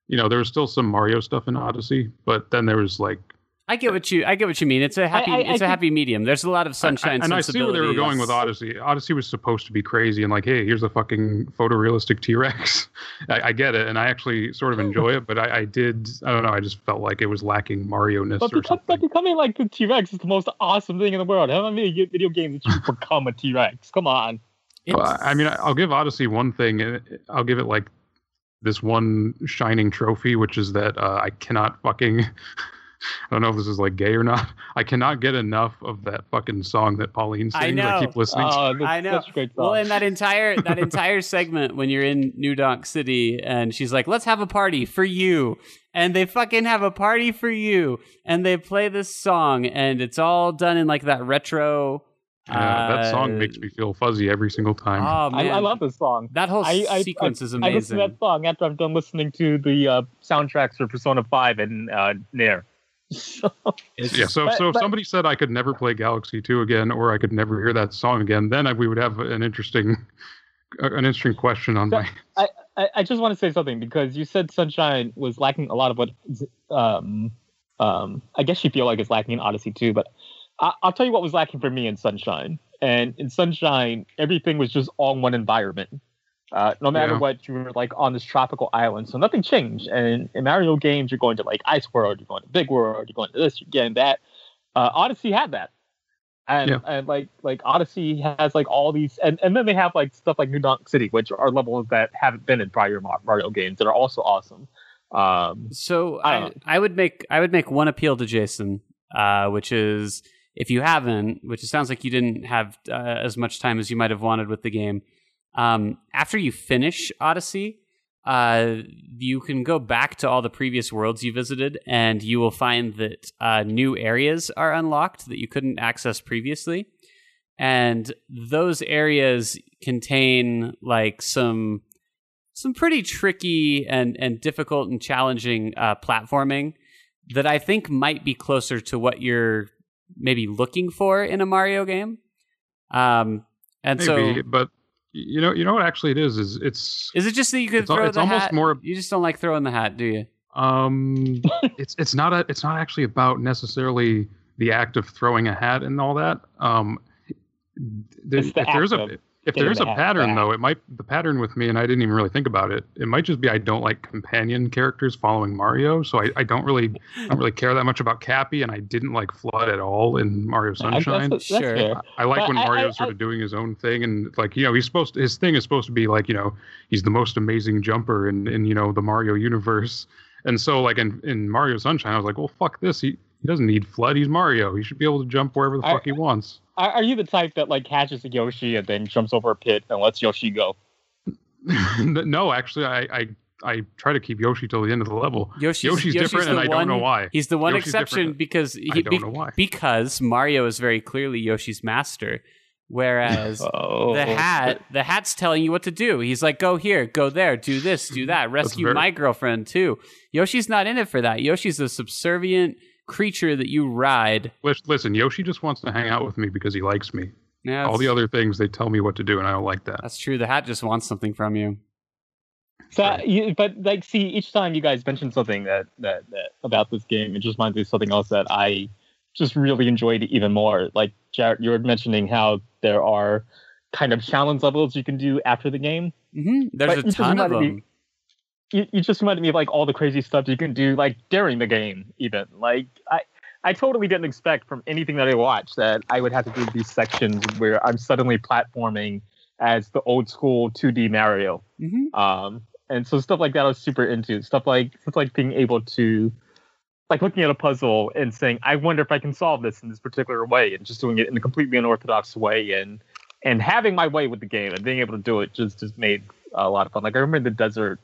you know there was still some Mario stuff in Odyssey. But then there was like I get what you mean. It's a happy happy medium. There's a lot of Sunshine. And I see where they were going with Odyssey. Odyssey was supposed to be crazy and like, hey, here's a fucking photorealistic T-Rex. I get it, and I actually sort of enjoy it. But I don't know. I just felt like it was lacking Mario-ness or something. But becoming like the T-Rex is the most awesome thing in the world. How many video games did you become a T-Rex? Come on. I mean, I'll give Odyssey one thing. I'll give it like this one shining trophy, which is that I cannot fucking. I don't know if this is like gay or not. I cannot get enough of that fucking song that Pauline sings. I know. I keep listening to it. I know. Such a great song. Well, in that entire segment when you're in New Donk City and she's like, let's have a party for you. And they fucking have a party for you. And they play this song and it's all done in like that retro. That song makes me feel fuzzy every single time. Oh, man. I love this song. That whole sequence is amazing. I listen to that song after I'm done listening to the soundtracks for Persona 5 and Nier. If somebody said I could never play Galaxy 2 again, or I could never hear that song again, then we would have an interesting question on my. I just want to say something because you said Sunshine was lacking a lot of what I guess you feel like it's lacking in Odyssey 2, but I'll tell you what was lacking for me in Sunshine. And in Sunshine, everything was just all one environment. No matter what, you were like on this tropical island, so nothing changed. And in Mario games, you're going to like Ice World, you're going to Big World, you're going to this, you're getting that. Odyssey had that, and like Odyssey has like all these, and then they have like stuff like New Donk City, which are levels that haven't been in prior Mario games that are also awesome. So I would make one appeal to Jason, which is if you haven't, which it sounds like you didn't have as much time as you might have wanted with the game. After you finish Odyssey, you can go back to all the previous worlds you visited, and you will find that new areas are unlocked that you couldn't access previously. And those areas contain like some pretty tricky and difficult and challenging platforming that I think might be closer to what you're maybe looking for in a Mario game. And maybe, so, but. You know what actually it is? Is it just that you could throw the hat? More, you just don't like throwing the hat, do you? It's not actually about necessarily the act of throwing a hat and all that. If there's a pattern though, the pattern with me, and I didn't even really think about it. It might just be I don't like companion characters following Mario, so I don't really care that much about Cappy, and I didn't like Flood at all in Mario Sunshine. That's fair. I like when Mario's sort of doing his own thing, and like, you know, his thing is supposed to be like, you know, he's the most amazing jumper in you know, the Mario universe, and so like in Mario Sunshine, I was like, well, fuck this. He doesn't need Flood. He's Mario. He should be able to jump wherever the fuck he wants. Are you the type that like catches a Yoshi and then jumps over a pit and lets Yoshi go? No, actually, I try to keep Yoshi till the end of the level. Yoshi's different, and I don't know why. He's the one exception because because Mario is very clearly Yoshi's master, whereas the hat's telling you what to do. He's like, go here, go there, do this, do that, rescue my girlfriend too. Yoshi's not in it for that. Yoshi's a subservient creature that you ride. Listen, Yoshi just wants to hang out with me because he likes me. Yeah, all the other things, they tell me what to do, and I don't like that. That's true. The hat just wants something from you. But each time you guys mention something that about this game, it just reminds me of something else that I just really enjoyed even more. Like, Jared, you were mentioning how there are kind of challenge levels you can do after the game. Mm-hmm. There's a ton of them. You just reminded me of like all the crazy stuff you can do like during the game, even. Like I totally didn't expect from anything that I watched that I would have to do these sections where I'm suddenly platforming as the old school 2D Mario. Mm-hmm. And so stuff like that I was super into. Stuff like being able to like looking at a puzzle and saying, I wonder if I can solve this in this particular way, and just doing it in a completely unorthodox way and having my way with the game and being able to do it just made a lot of fun. Like I remember in the desert,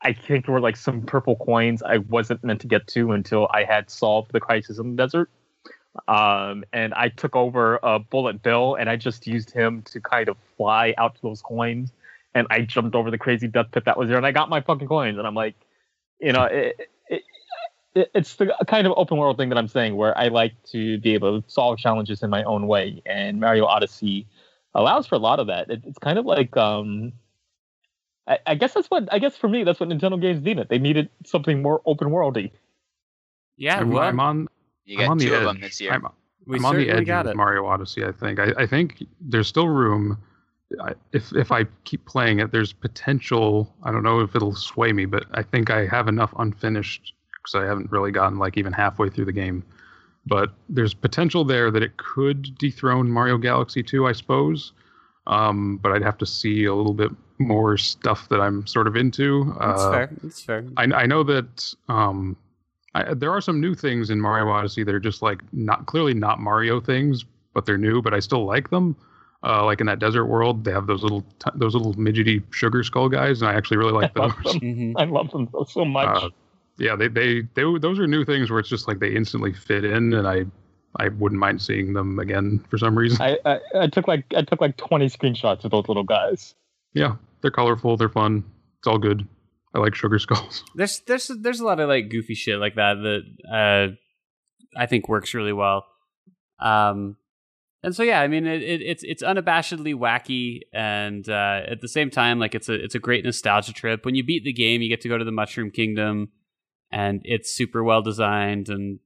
I think there were like some purple coins I wasn't meant to get to until I had solved the crisis in the desert. And I took over Bullet Bill and I just used him to kind of fly out to those coins. And I jumped over the crazy death pit that was there and I got my fucking coins. And I'm like, you know, it's the kind of open world thing that I'm saying where I like to be able to solve challenges in my own way. And Mario Odyssey allows for a lot of that. It's kind of like... I guess for me, that's what Nintendo games needed. They needed something more open worldy. Yeah, I'm on the edge. Of them this year. I'm on the edge of Mario Odyssey. I think. I think there's still room. If I keep playing it, there's potential. I don't know if it'll sway me, but I think I have enough unfinished because I haven't really gotten like even halfway through the game. But there's potential there that it could dethrone Mario Galaxy 2, I suppose. But I'd have to see a little bit more stuff that I'm sort of into. That's fair. I know that there are some new things in Mario Odyssey that are just like clearly not Mario things, but they're new. But I still like them. Like in that desert world, they have those little midgety sugar skull guys, and I actually really like those. Mm-hmm. I love them so much. Yeah, they those are new things where it's just like they instantly fit in, and I wouldn't mind seeing them again for some reason. I took like 20 screenshots of those little guys. Yeah, they're colorful, they're fun, it's all good. I like sugar skulls. There's a lot of like goofy shit like that I think works really well. And so yeah, I mean it's unabashedly wacky, and at the same time, like it's a great nostalgia trip. When you beat the game, you get to go to the Mushroom Kingdom. And it's super well designed, and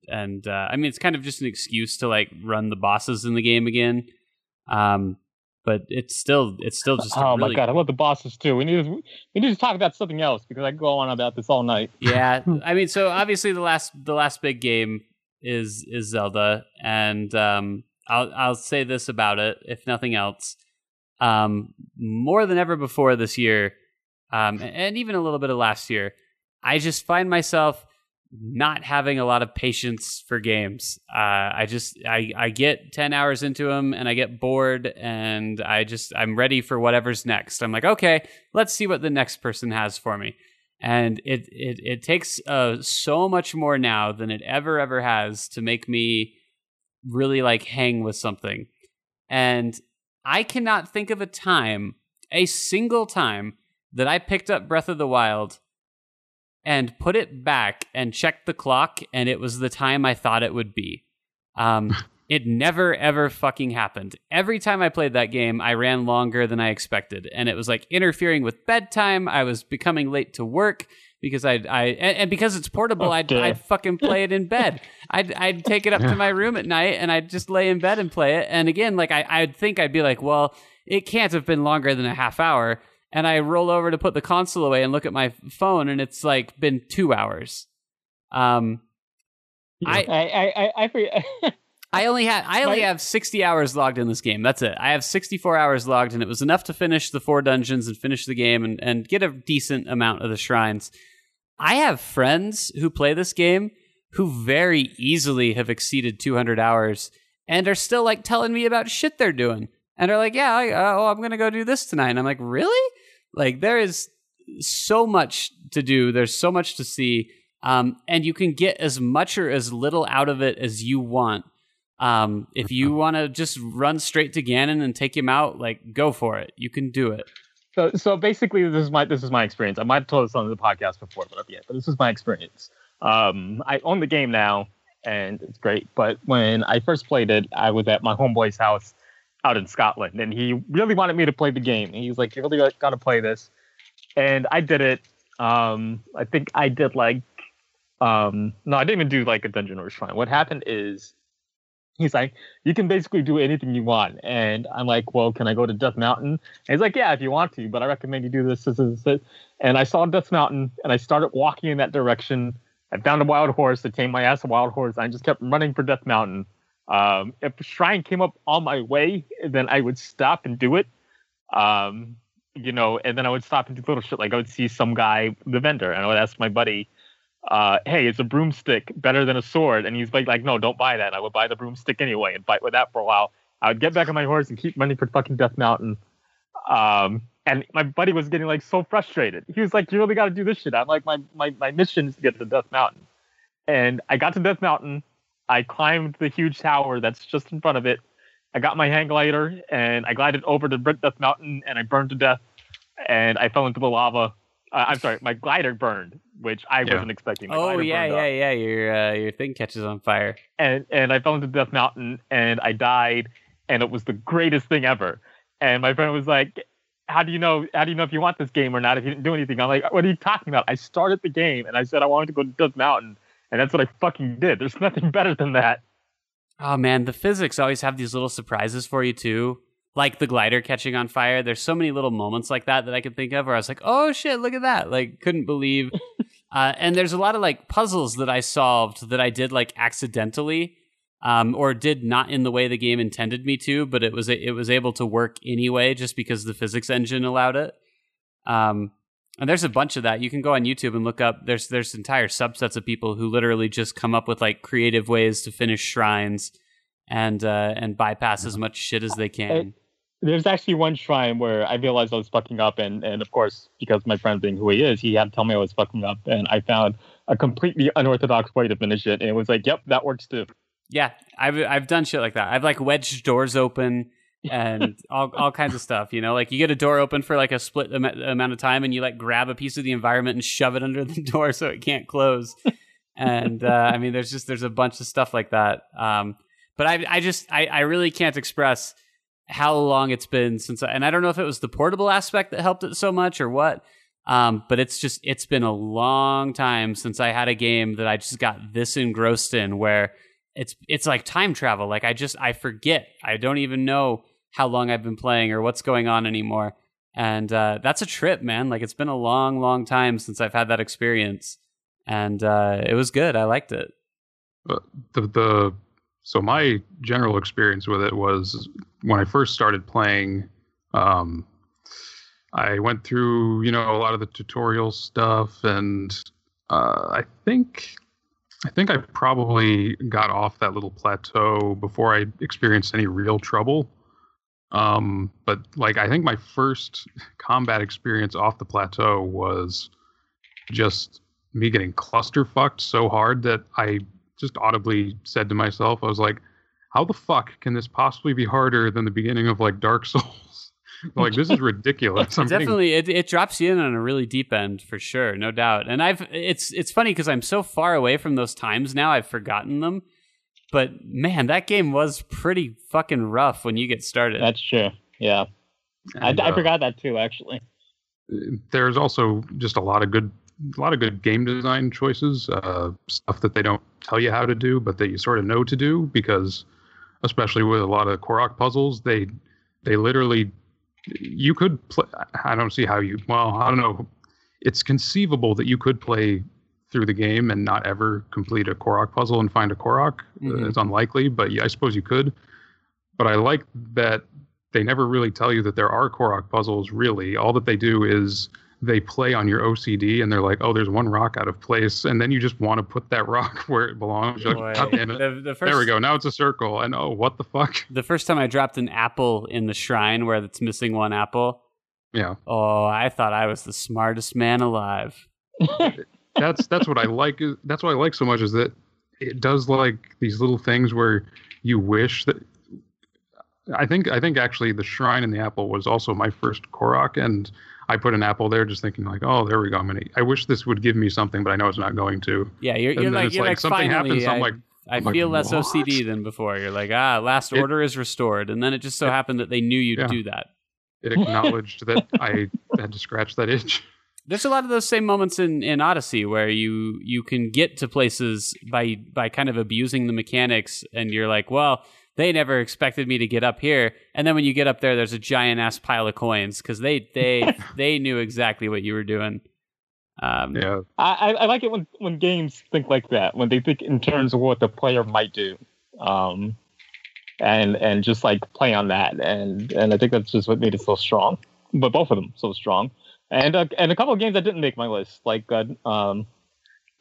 I mean it's kind of just an excuse to like run the bosses in the game again, but it's still just. Oh my god, I love the bosses too. We need to talk about something else because I can go on about this all night. Yeah, I mean, so obviously the last big game is Zelda, and I'll say this about it, if nothing else, more than ever before this year, and even a little bit of last year. I just find myself not having a lot of patience for games. I get 10 hours into them and I get bored, and I'm ready for whatever's next. I'm like, okay, let's see what the next person has for me. And it takes so much more now than it ever has to make me really like hang with something. And I cannot think of a single time that I picked up Breath of the Wild and put it back and checked the clock, and it was the time I thought it would be. It never, ever fucking happened. Every time I played that game, I ran longer than I expected. And it was like interfering with bedtime. I was becoming late to work because and because it's portable, I'd fucking play it in bed. I'd take it up to my room at night and I'd just lay in bed and play it. And again, like I'd think I'd be like, well, it can't have been longer than a half hour. And I roll over to put the console away and look at my phone and it's like been 2 hours. I only have 60 hours logged in this game. That's it. I have 64 hours logged, and it was enough to finish the 4 dungeons and finish the game and get a decent amount of the shrines. I have friends who play this game who very easily have exceeded 200 hours and are still like telling me about shit they're doing and are like, yeah, I'm going to go do this tonight. And I'm like, really? Like, there is so much to do. There's so much to see. And you can get as much or as little out of it as you want. If you want to just run straight to Ganon and take him out, like, go for it. You can do it. So basically, this is my experience. I might have told this on the podcast before, but this is my experience. I own the game now, and it's great. But when I first played it, I was at my homeboy's house out in Scotland, and he really wanted me to play the game. And he was like, "You really got to play this," and I did it. I think I did no, I didn't even do like a dungeon or shrine. What happened is, he's like, you can basically do anything you want. And I'm like, well, can I go to Death Mountain? And he's like, yeah, if you want to, but I recommend you do this. And I saw Death Mountain, and I started walking in that direction. I found a wild horse that tamed my ass, a wild horse. I just kept running for Death Mountain. If a shrine came up on my way, then I would stop and do it. And then I would stop and do little shit. Like I would see some guy, the vendor, and I would ask my buddy, hey, it's a broomstick better than a sword. And he's like, no, don't buy that. And I would buy the broomstick anyway and fight with that for a while. I would get back on my horse and keep running for fucking Death Mountain. And my buddy was getting like so frustrated. He was like, you really got to do this shit. I'm like, my mission is to get to Death Mountain. And I got to Death Mountain. I climbed the huge tower that's just in front of it. I got my hang glider and I glided over to Death Mountain and I burned to death. And I fell into the lava. I'm sorry, my glider burned, which I wasn't expecting. Your thing catches on fire. And I fell into Death Mountain, and I died, and it was the greatest thing ever. And my friend was like, how do you know if you want this game or not if you didn't do anything? I'm like, what are you talking about? I started the game, and I said I wanted to go to Death Mountain, and that's what I fucking did. There's nothing better than that. Oh, man, the physics always have these little surprises for you, too. Like the glider catching on fire. There's so many little moments like that I could think of where I was like, oh shit, look at that. Like, couldn't believe. And there's a lot of like puzzles that I solved that I did like accidentally or did not in the way the game intended me to, but it was able to work anyway just because the physics engine allowed it. And there's a bunch of that. You can go on YouTube and look up. There's entire subsets of people who literally just come up with like creative ways to finish shrines and bypass as much shit as they can. There's actually one shrine where I realized I was fucking up, and of course, because my friend being who he is, he had to tell me I was fucking up, and I found a completely unorthodox way to finish it, and it was like, yep, that works too. Yeah, I've done shit like that. I've like wedged doors open and all kinds of stuff, you know? Like, you get a door open for like a split amount of time, and you like grab a piece of the environment and shove it under the door so it can't close. And, I mean, there's a bunch of stuff like that. But I really can't express how long it's been since I don't know if it was the portable aspect that helped it so much or what, but it's been a long time since I had a game that I just got this engrossed in where it's like time travel. Like I forget, I don't even know how long I've been playing or what's going on anymore. And that's a trip, man. Like it's been a long, long time since I've had that experience, and it was good. I liked it. So my general experience with it was when I first started playing, I went through, a lot of the tutorial stuff, and I think I probably got off that little plateau before I experienced any real trouble. But like, I think my first combat experience off the plateau was just me getting cluster fucked so hard that I just audibly said to myself, I was like, how the fuck can this possibly be harder than the beginning of like Dark Souls? Like, this is ridiculous. It drops you in on a really deep end for sure. No doubt. And it's funny because I'm so far away from those times now. I've forgotten them, But man, that game was pretty fucking rough when you get started. That's true. Yeah. I forgot that too, actually. There's also just a lot of good game design choices, stuff that they don't tell you how to do, but that you sort of know to do, because especially with a lot of Korok puzzles, they literally, you could play, I don't know. It's conceivable that you could play through the game and not ever complete a Korok puzzle and find a Korok. Mm-hmm. It's unlikely, but I suppose you could. But I like that they never really tell you that there are Korok puzzles, really. All that they do is they play on your OCD, and they're like, oh, there's one rock out of place, and then you just want to put that rock where it belongs. Like, oh, there we go, now it's a circle, and oh, what the fuck? The first time I dropped an apple in the shrine where it's missing one apple, yeah. Oh, I thought I was the smartest man alive. That's what I like. That's what I like so much, is that it does like these little things where you wish that. I think actually the shrine and the apple was also my first Korok, and I put an apple there just thinking like, oh, there we go. I wish this would give me something, but I know it's not going to. Yeah, you're like something happens. I feel less OCD than before. You're like, last order is restored, and then it just so happened that they knew you'd do that. It acknowledged that I had to scratch that itch. There's a lot of those same moments in Odyssey where you can get to places by kind of abusing the mechanics, and you're like, well, they never expected me to get up here. And then when you get up there, there's a giant ass pile of coins because they they knew exactly what you were doing. Yeah, I like it when games think like that, when they think in terms of what the player might do, and just like play on that, and I think that's just what made it so strong. But both of them so strong. And a couple of games that didn't make my list, like Doki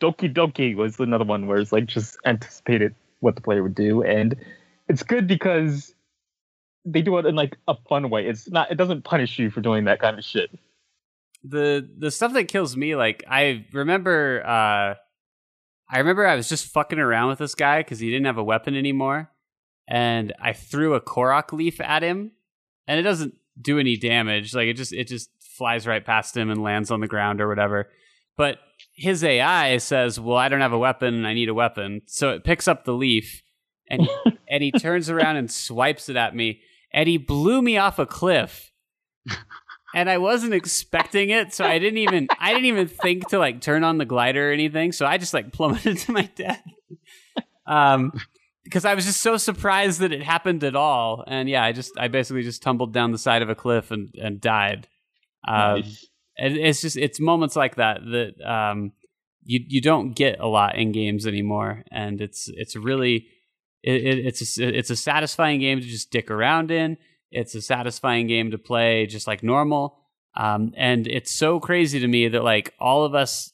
Doki was another one where it's like just anticipated what the player would do, and it's good because they do it in like a fun way. It doesn't punish you for doing that kind of shit. The stuff that kills me, like I remember I was just fucking around with this guy because he didn't have a weapon anymore, and I threw a Korok leaf at him, and it doesn't do any damage. Like it just flies right past him and lands on the ground or whatever. But his AI says, well, I don't have a weapon, I need a weapon. So it picks up the leaf and he turns around and swipes it at me, and he blew me off a cliff. And I wasn't expecting it, so I didn't even think to like turn on the glider or anything. So I just like plummeted to my death. Because I was just so surprised that it happened at all. And yeah, I basically just tumbled down the side of a cliff and died. Nice. And it's moments like that you don't get a lot in games anymore, and it's a satisfying game to just dick around in. It's a satisfying game to play just like normal, and it's so crazy to me that like all of us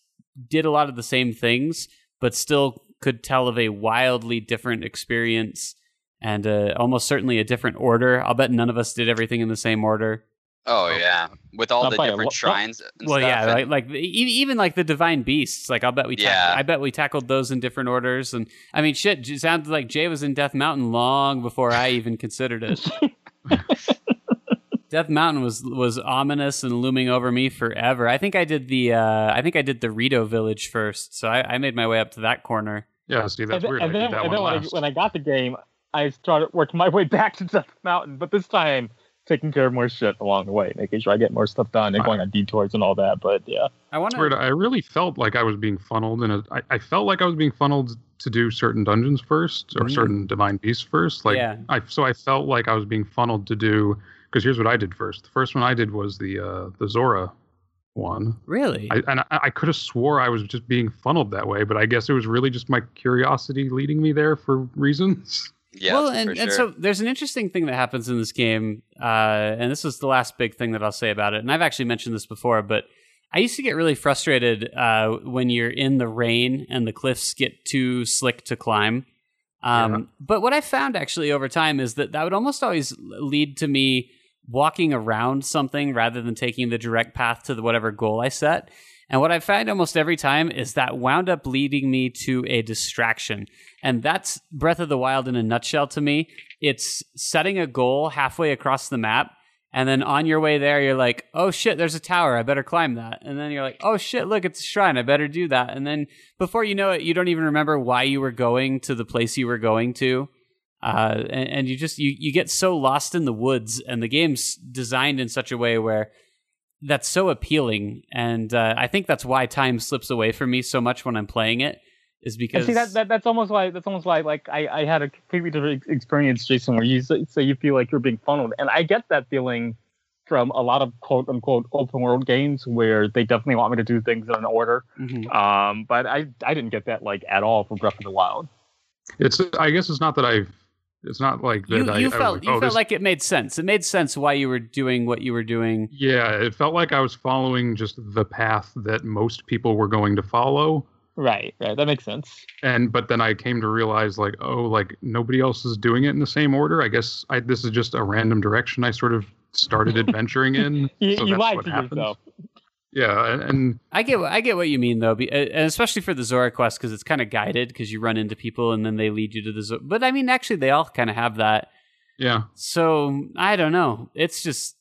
did a lot of the same things, but still could tell of a wildly different experience and almost certainly a different order. I'll bet none of us did everything in the same order. Oh, yeah. With all the different shrines and stuff. Well, yeah, like even like the divine beasts. Like, I bet we tackled those in different orders. And I mean, shit, it sounded like Jay was in Death Mountain long before I even considered it. Death Mountain was ominous and looming over me forever. I think I did the Rito Village first, so I made my way up to that corner. Yeah, see, that's weird. And then, when I got the game, I started working my way back to Death Mountain, but this time taking care of more shit along the way, making sure I get more stuff done and going on detours and all that. But yeah, I really felt like I was being funneled, and I felt like I was being funneled to do certain dungeons first or certain divine beasts first. Like, yeah. So I felt like I was being funneled to do, because here's what I did first. The first one I did was the Zora one. Really? I could have swore I was just being funneled that way, but I guess it was really just my curiosity leading me there for reasons. Yeah, well, and so there's an interesting thing that happens in this game, and this is the last big thing that I'll say about it. And I've actually mentioned this before, but I used to get really frustrated when you're in the rain and the cliffs get too slick to climb. But what I found actually over time is that would almost always lead to me walking around something rather than taking the direct path to whatever goal I set. And what I find almost every time is that wound up leading me to a distraction. And that's Breath of the Wild in a nutshell to me. It's setting a goal halfway across the map And then on your way there, you're like, oh shit, there's a tower. I better climb that. And then you're like, oh shit, look, it's a shrine. I better do that. And then before you know it, you don't even remember why you were going to the place you were going to. And you just, you get so lost in the woods, and the game's designed in such a way where that's so appealing. And I think that's why time slips away from me so much when I'm playing it, is because that's almost why I had a completely different experience, Jason, where you so you feel like you're being funneled. And I get that feeling from a lot of quote unquote open world games where they definitely want me to do things in order. Mm-hmm. But I didn't get that like at all from Breath of the Wild. It's not like that. You felt like it made sense. It made sense why you were doing what you were doing. Yeah, it felt like I was following just the path that most people were going to follow. Right, that makes sense. But then I came to realize, like, oh, like nobody else is doing it in the same order. I guess this is just a random direction I sort of started adventuring in. You lied to yourself. Yeah, and I get what you mean, though, and especially for the Zora quest, because it's kind of guided, because you run into people and then they lead you to the Zora. But I mean, actually, they all kind of have that. Yeah. So I don't know. It's just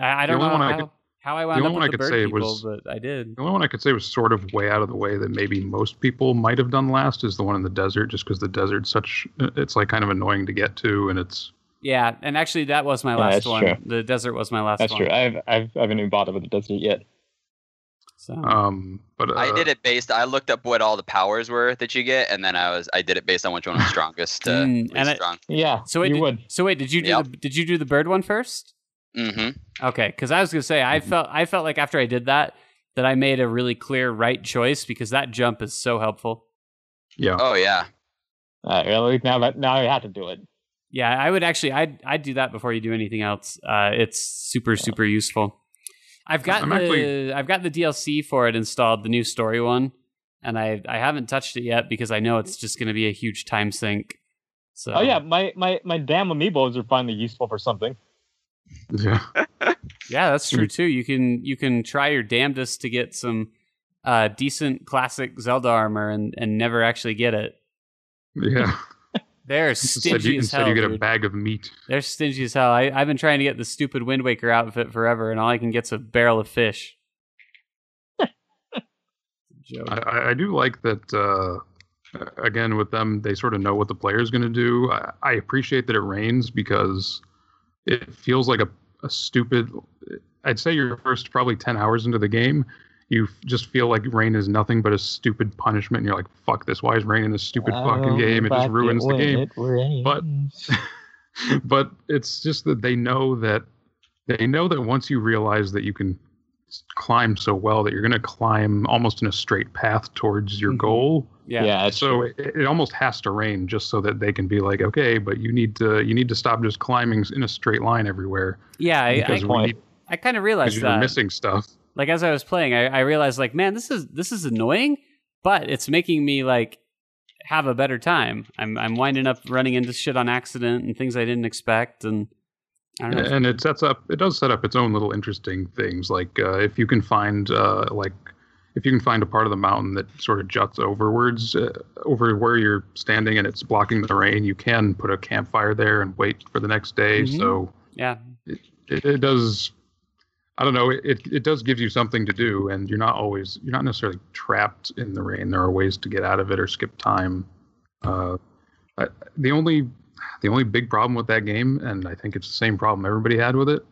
I don't know how I wound up with the bird people, but I did. The only one I could say was sort of way out of the way that maybe most people might have done last is the one in the desert, just because the desert's it's like kind of annoying to get to, and it's. Yeah, and actually, that was my last one. True. The desert was my last one. That's true. I haven't even bothered with the desert yet. So. But I did it I looked up what all the powers were that you get, and then I did it based on which one was strongest. Yeah. Did you do the bird one first? Mm-hmm. Okay, because I was gonna say I felt like after I did that I made a really clear right choice, because that jump is so helpful. Yeah. Oh yeah. Really? Now you have to do it. Yeah, I would actually. I'd do that before you do anything else. It's super useful. I've got the DLC for it installed, the new story one, and I haven't touched it yet because I know it's just going to be a huge time sink. So. Oh yeah, my damn amiibos are finally useful for something. Yeah, yeah, that's true too. You can try your damnedest to get some decent classic Zelda armor and never actually get it. Yeah. They're stingy as hell. Instead, you get a bag of meat. They're stingy as hell. I've been trying to get the stupid Wind Waker outfit forever, and all I can get's a barrel of fish. I do like that. Again, with them, they sort of know what the player's going to do. I appreciate that it rains, because it feels like a stupid. I'd say your first probably 10 hours into the game, you just feel like rain is nothing but a stupid punishment, and you're like, fuck this, why is rain in this stupid fucking game? It just ruins the game. But it's just that they know that once you realize that you can climb so well, that you're going to climb almost in a straight path towards your goal. Yeah. So it almost has to rain just so that they can be like, okay, but you need to stop just climbing in a straight line everywhere. Yeah, I kind of realized that. Because you're missing stuff. Like, as I was playing, I realized, like, man, this is annoying, but it's making me, like, have a better time. I'm winding up running into shit on accident and things I didn't expect, and I don't know. And it does set up its own little interesting things. Like, if you can find a part of the mountain that sort of juts overwards over where you're standing, and it's blocking the rain, you can put a campfire there and wait for the next day. Mm-hmm. So yeah, it does. I don't know. It does give you something to do, and you're not necessarily trapped in the rain. There are ways to get out of it or skip time. The only big problem with that game, and I think it's the same problem everybody had with it,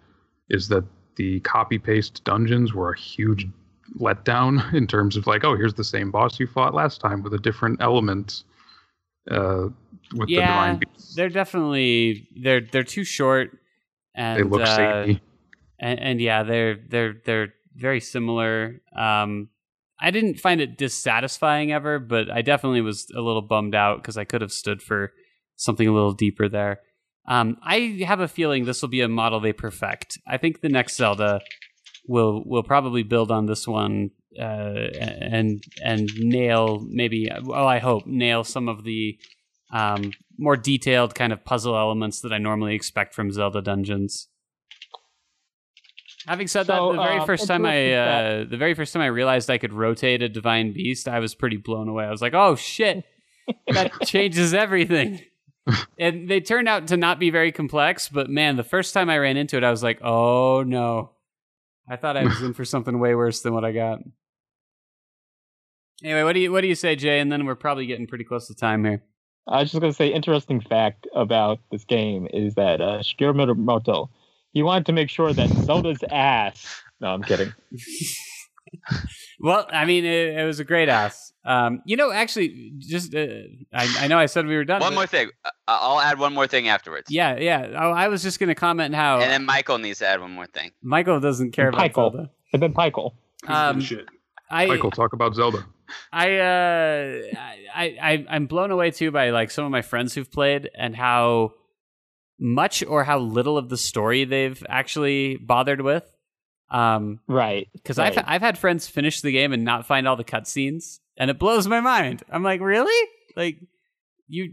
is that the copy paste dungeons were a huge letdown in terms of like, oh, here's the same boss you fought last time with a different element. The divine beasts. They're definitely they're too short, and they look samey. And yeah, they're very similar. I didn't find it dissatisfying ever, but I definitely was a little bummed out because I could have stood for something a little deeper there. I have a feeling this will be a model they perfect. I think the next Zelda will probably build on this one and nail maybe. Well, I hope nail some of the more detailed kind of puzzle elements that I normally expect from Zelda dungeons. Having said that, the very first time I realized I could rotate a divine beast, I was pretty blown away. I was like, "Oh shit, that changes everything." And they turned out to not be very complex, but man, the first time I ran into it, I was like, oh no. I thought I was in for something way worse than what I got. Anyway, what do you say, Jay? And then we're probably getting pretty close to time here. I was just going to say, interesting fact about this game is that Shigeru Miyamoto, he wanted to make sure that Zelda's ass... No, I'm kidding. Well, I mean, it was a great ass. Actually, just I know I said we were done. One more thing. I'll add one more thing afterwards. Yeah. I was just going to comment how... And then Michael needs to add one more thing. Michael doesn't care about Zelda. I've been Michael. Shit. Michael, talk about Zelda. I'm blown away too by like some of my friends who've played and how much or how little of the story they've actually bothered with. Right. Because I've had friends finish the game and not find all the cutscenes, and it blows my mind. I'm like, really? Like you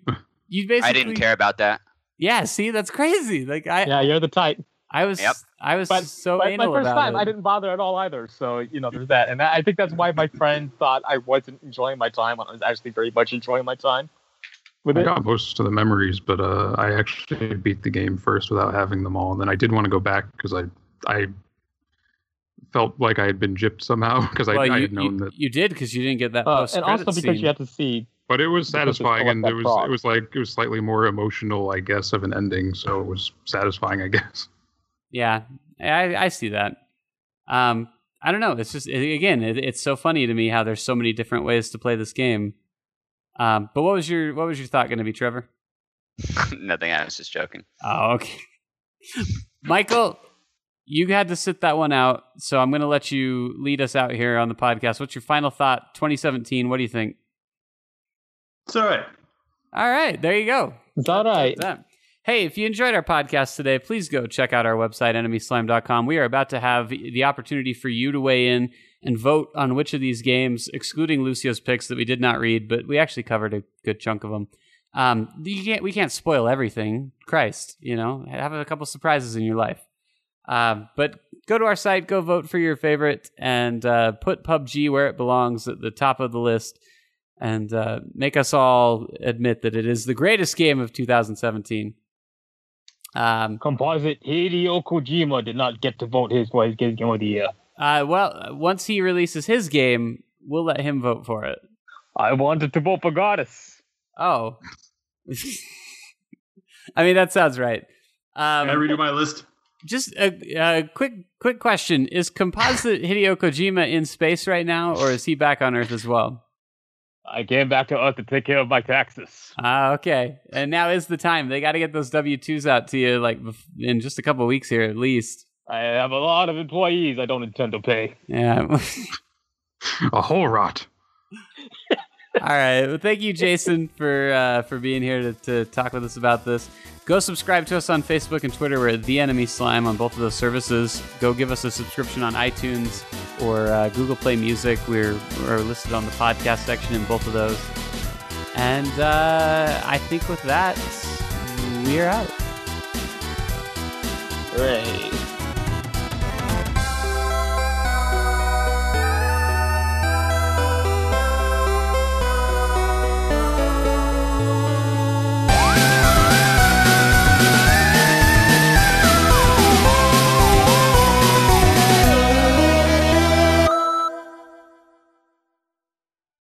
basically... I didn't care about that. Yeah. See, that's crazy. Like you're the type. I was so anal about it. My first time, I didn't bother at all either. So, there's that. And I think that's why my friend thought I wasn't enjoying my time when I was actually very much enjoying my time with it. I got most of the memories, but I actually beat the game first without having them all. And then I did want to go back because I felt like I had been gypped somehow because I had known that. You did because you didn't get that post-credit scene. And also because you had to see... But it was satisfying, and it was slightly more emotional, I guess, of an ending. So it was satisfying, I guess. Yeah, I see that. I don't know. It's just, again, it's so funny to me how there's so many different ways to play this game. But what was your thought going to be, Trevor? Nothing. I was just joking. Oh, okay. Michael, you had to sit that one out, so I'm going to let you lead us out here on the podcast. What's your final thought? 2017. What do you think? It's all right. All right. There you go. It's all right. Hey, if you enjoyed our podcast today, please go check out our website, enemyslime.com. We are about to have the opportunity for you to weigh in and vote on which of these games, excluding Lucio's picks that we did not read, but we actually covered a good chunk of them. We can't spoil everything. Christ, have a couple surprises in your life. But go to our site, go vote for your favorite, and put PUBG where it belongs at the top of the list, and make us all admit that it is the greatest game of 2017. Composite Hideo Kojima did not get to vote for his game of the year. Well, once he releases his game, we'll let him vote for it. I wanted to vote for Goddess. Oh. I mean, that sounds right. Can I redo my list? Just a quick question. Is Composite Hideo Kojima in space right now, or is he back on Earth as well? I came back to Earth to take care of my taxes. Okay. And now is the time. They got to get those W-2s out to you like in just a couple of weeks here at least. I have a lot of employees I don't intend to pay. Yeah. A whole lot. All right. Well, thank you, Jason, for being here to talk with us about this. Go subscribe to us on Facebook and Twitter. We're at The Enemy Slime on both of those services. Go give us a subscription on iTunes or Google Play Music. We're listed on the podcast section in both of those. And I think with that, we're out. Hooray.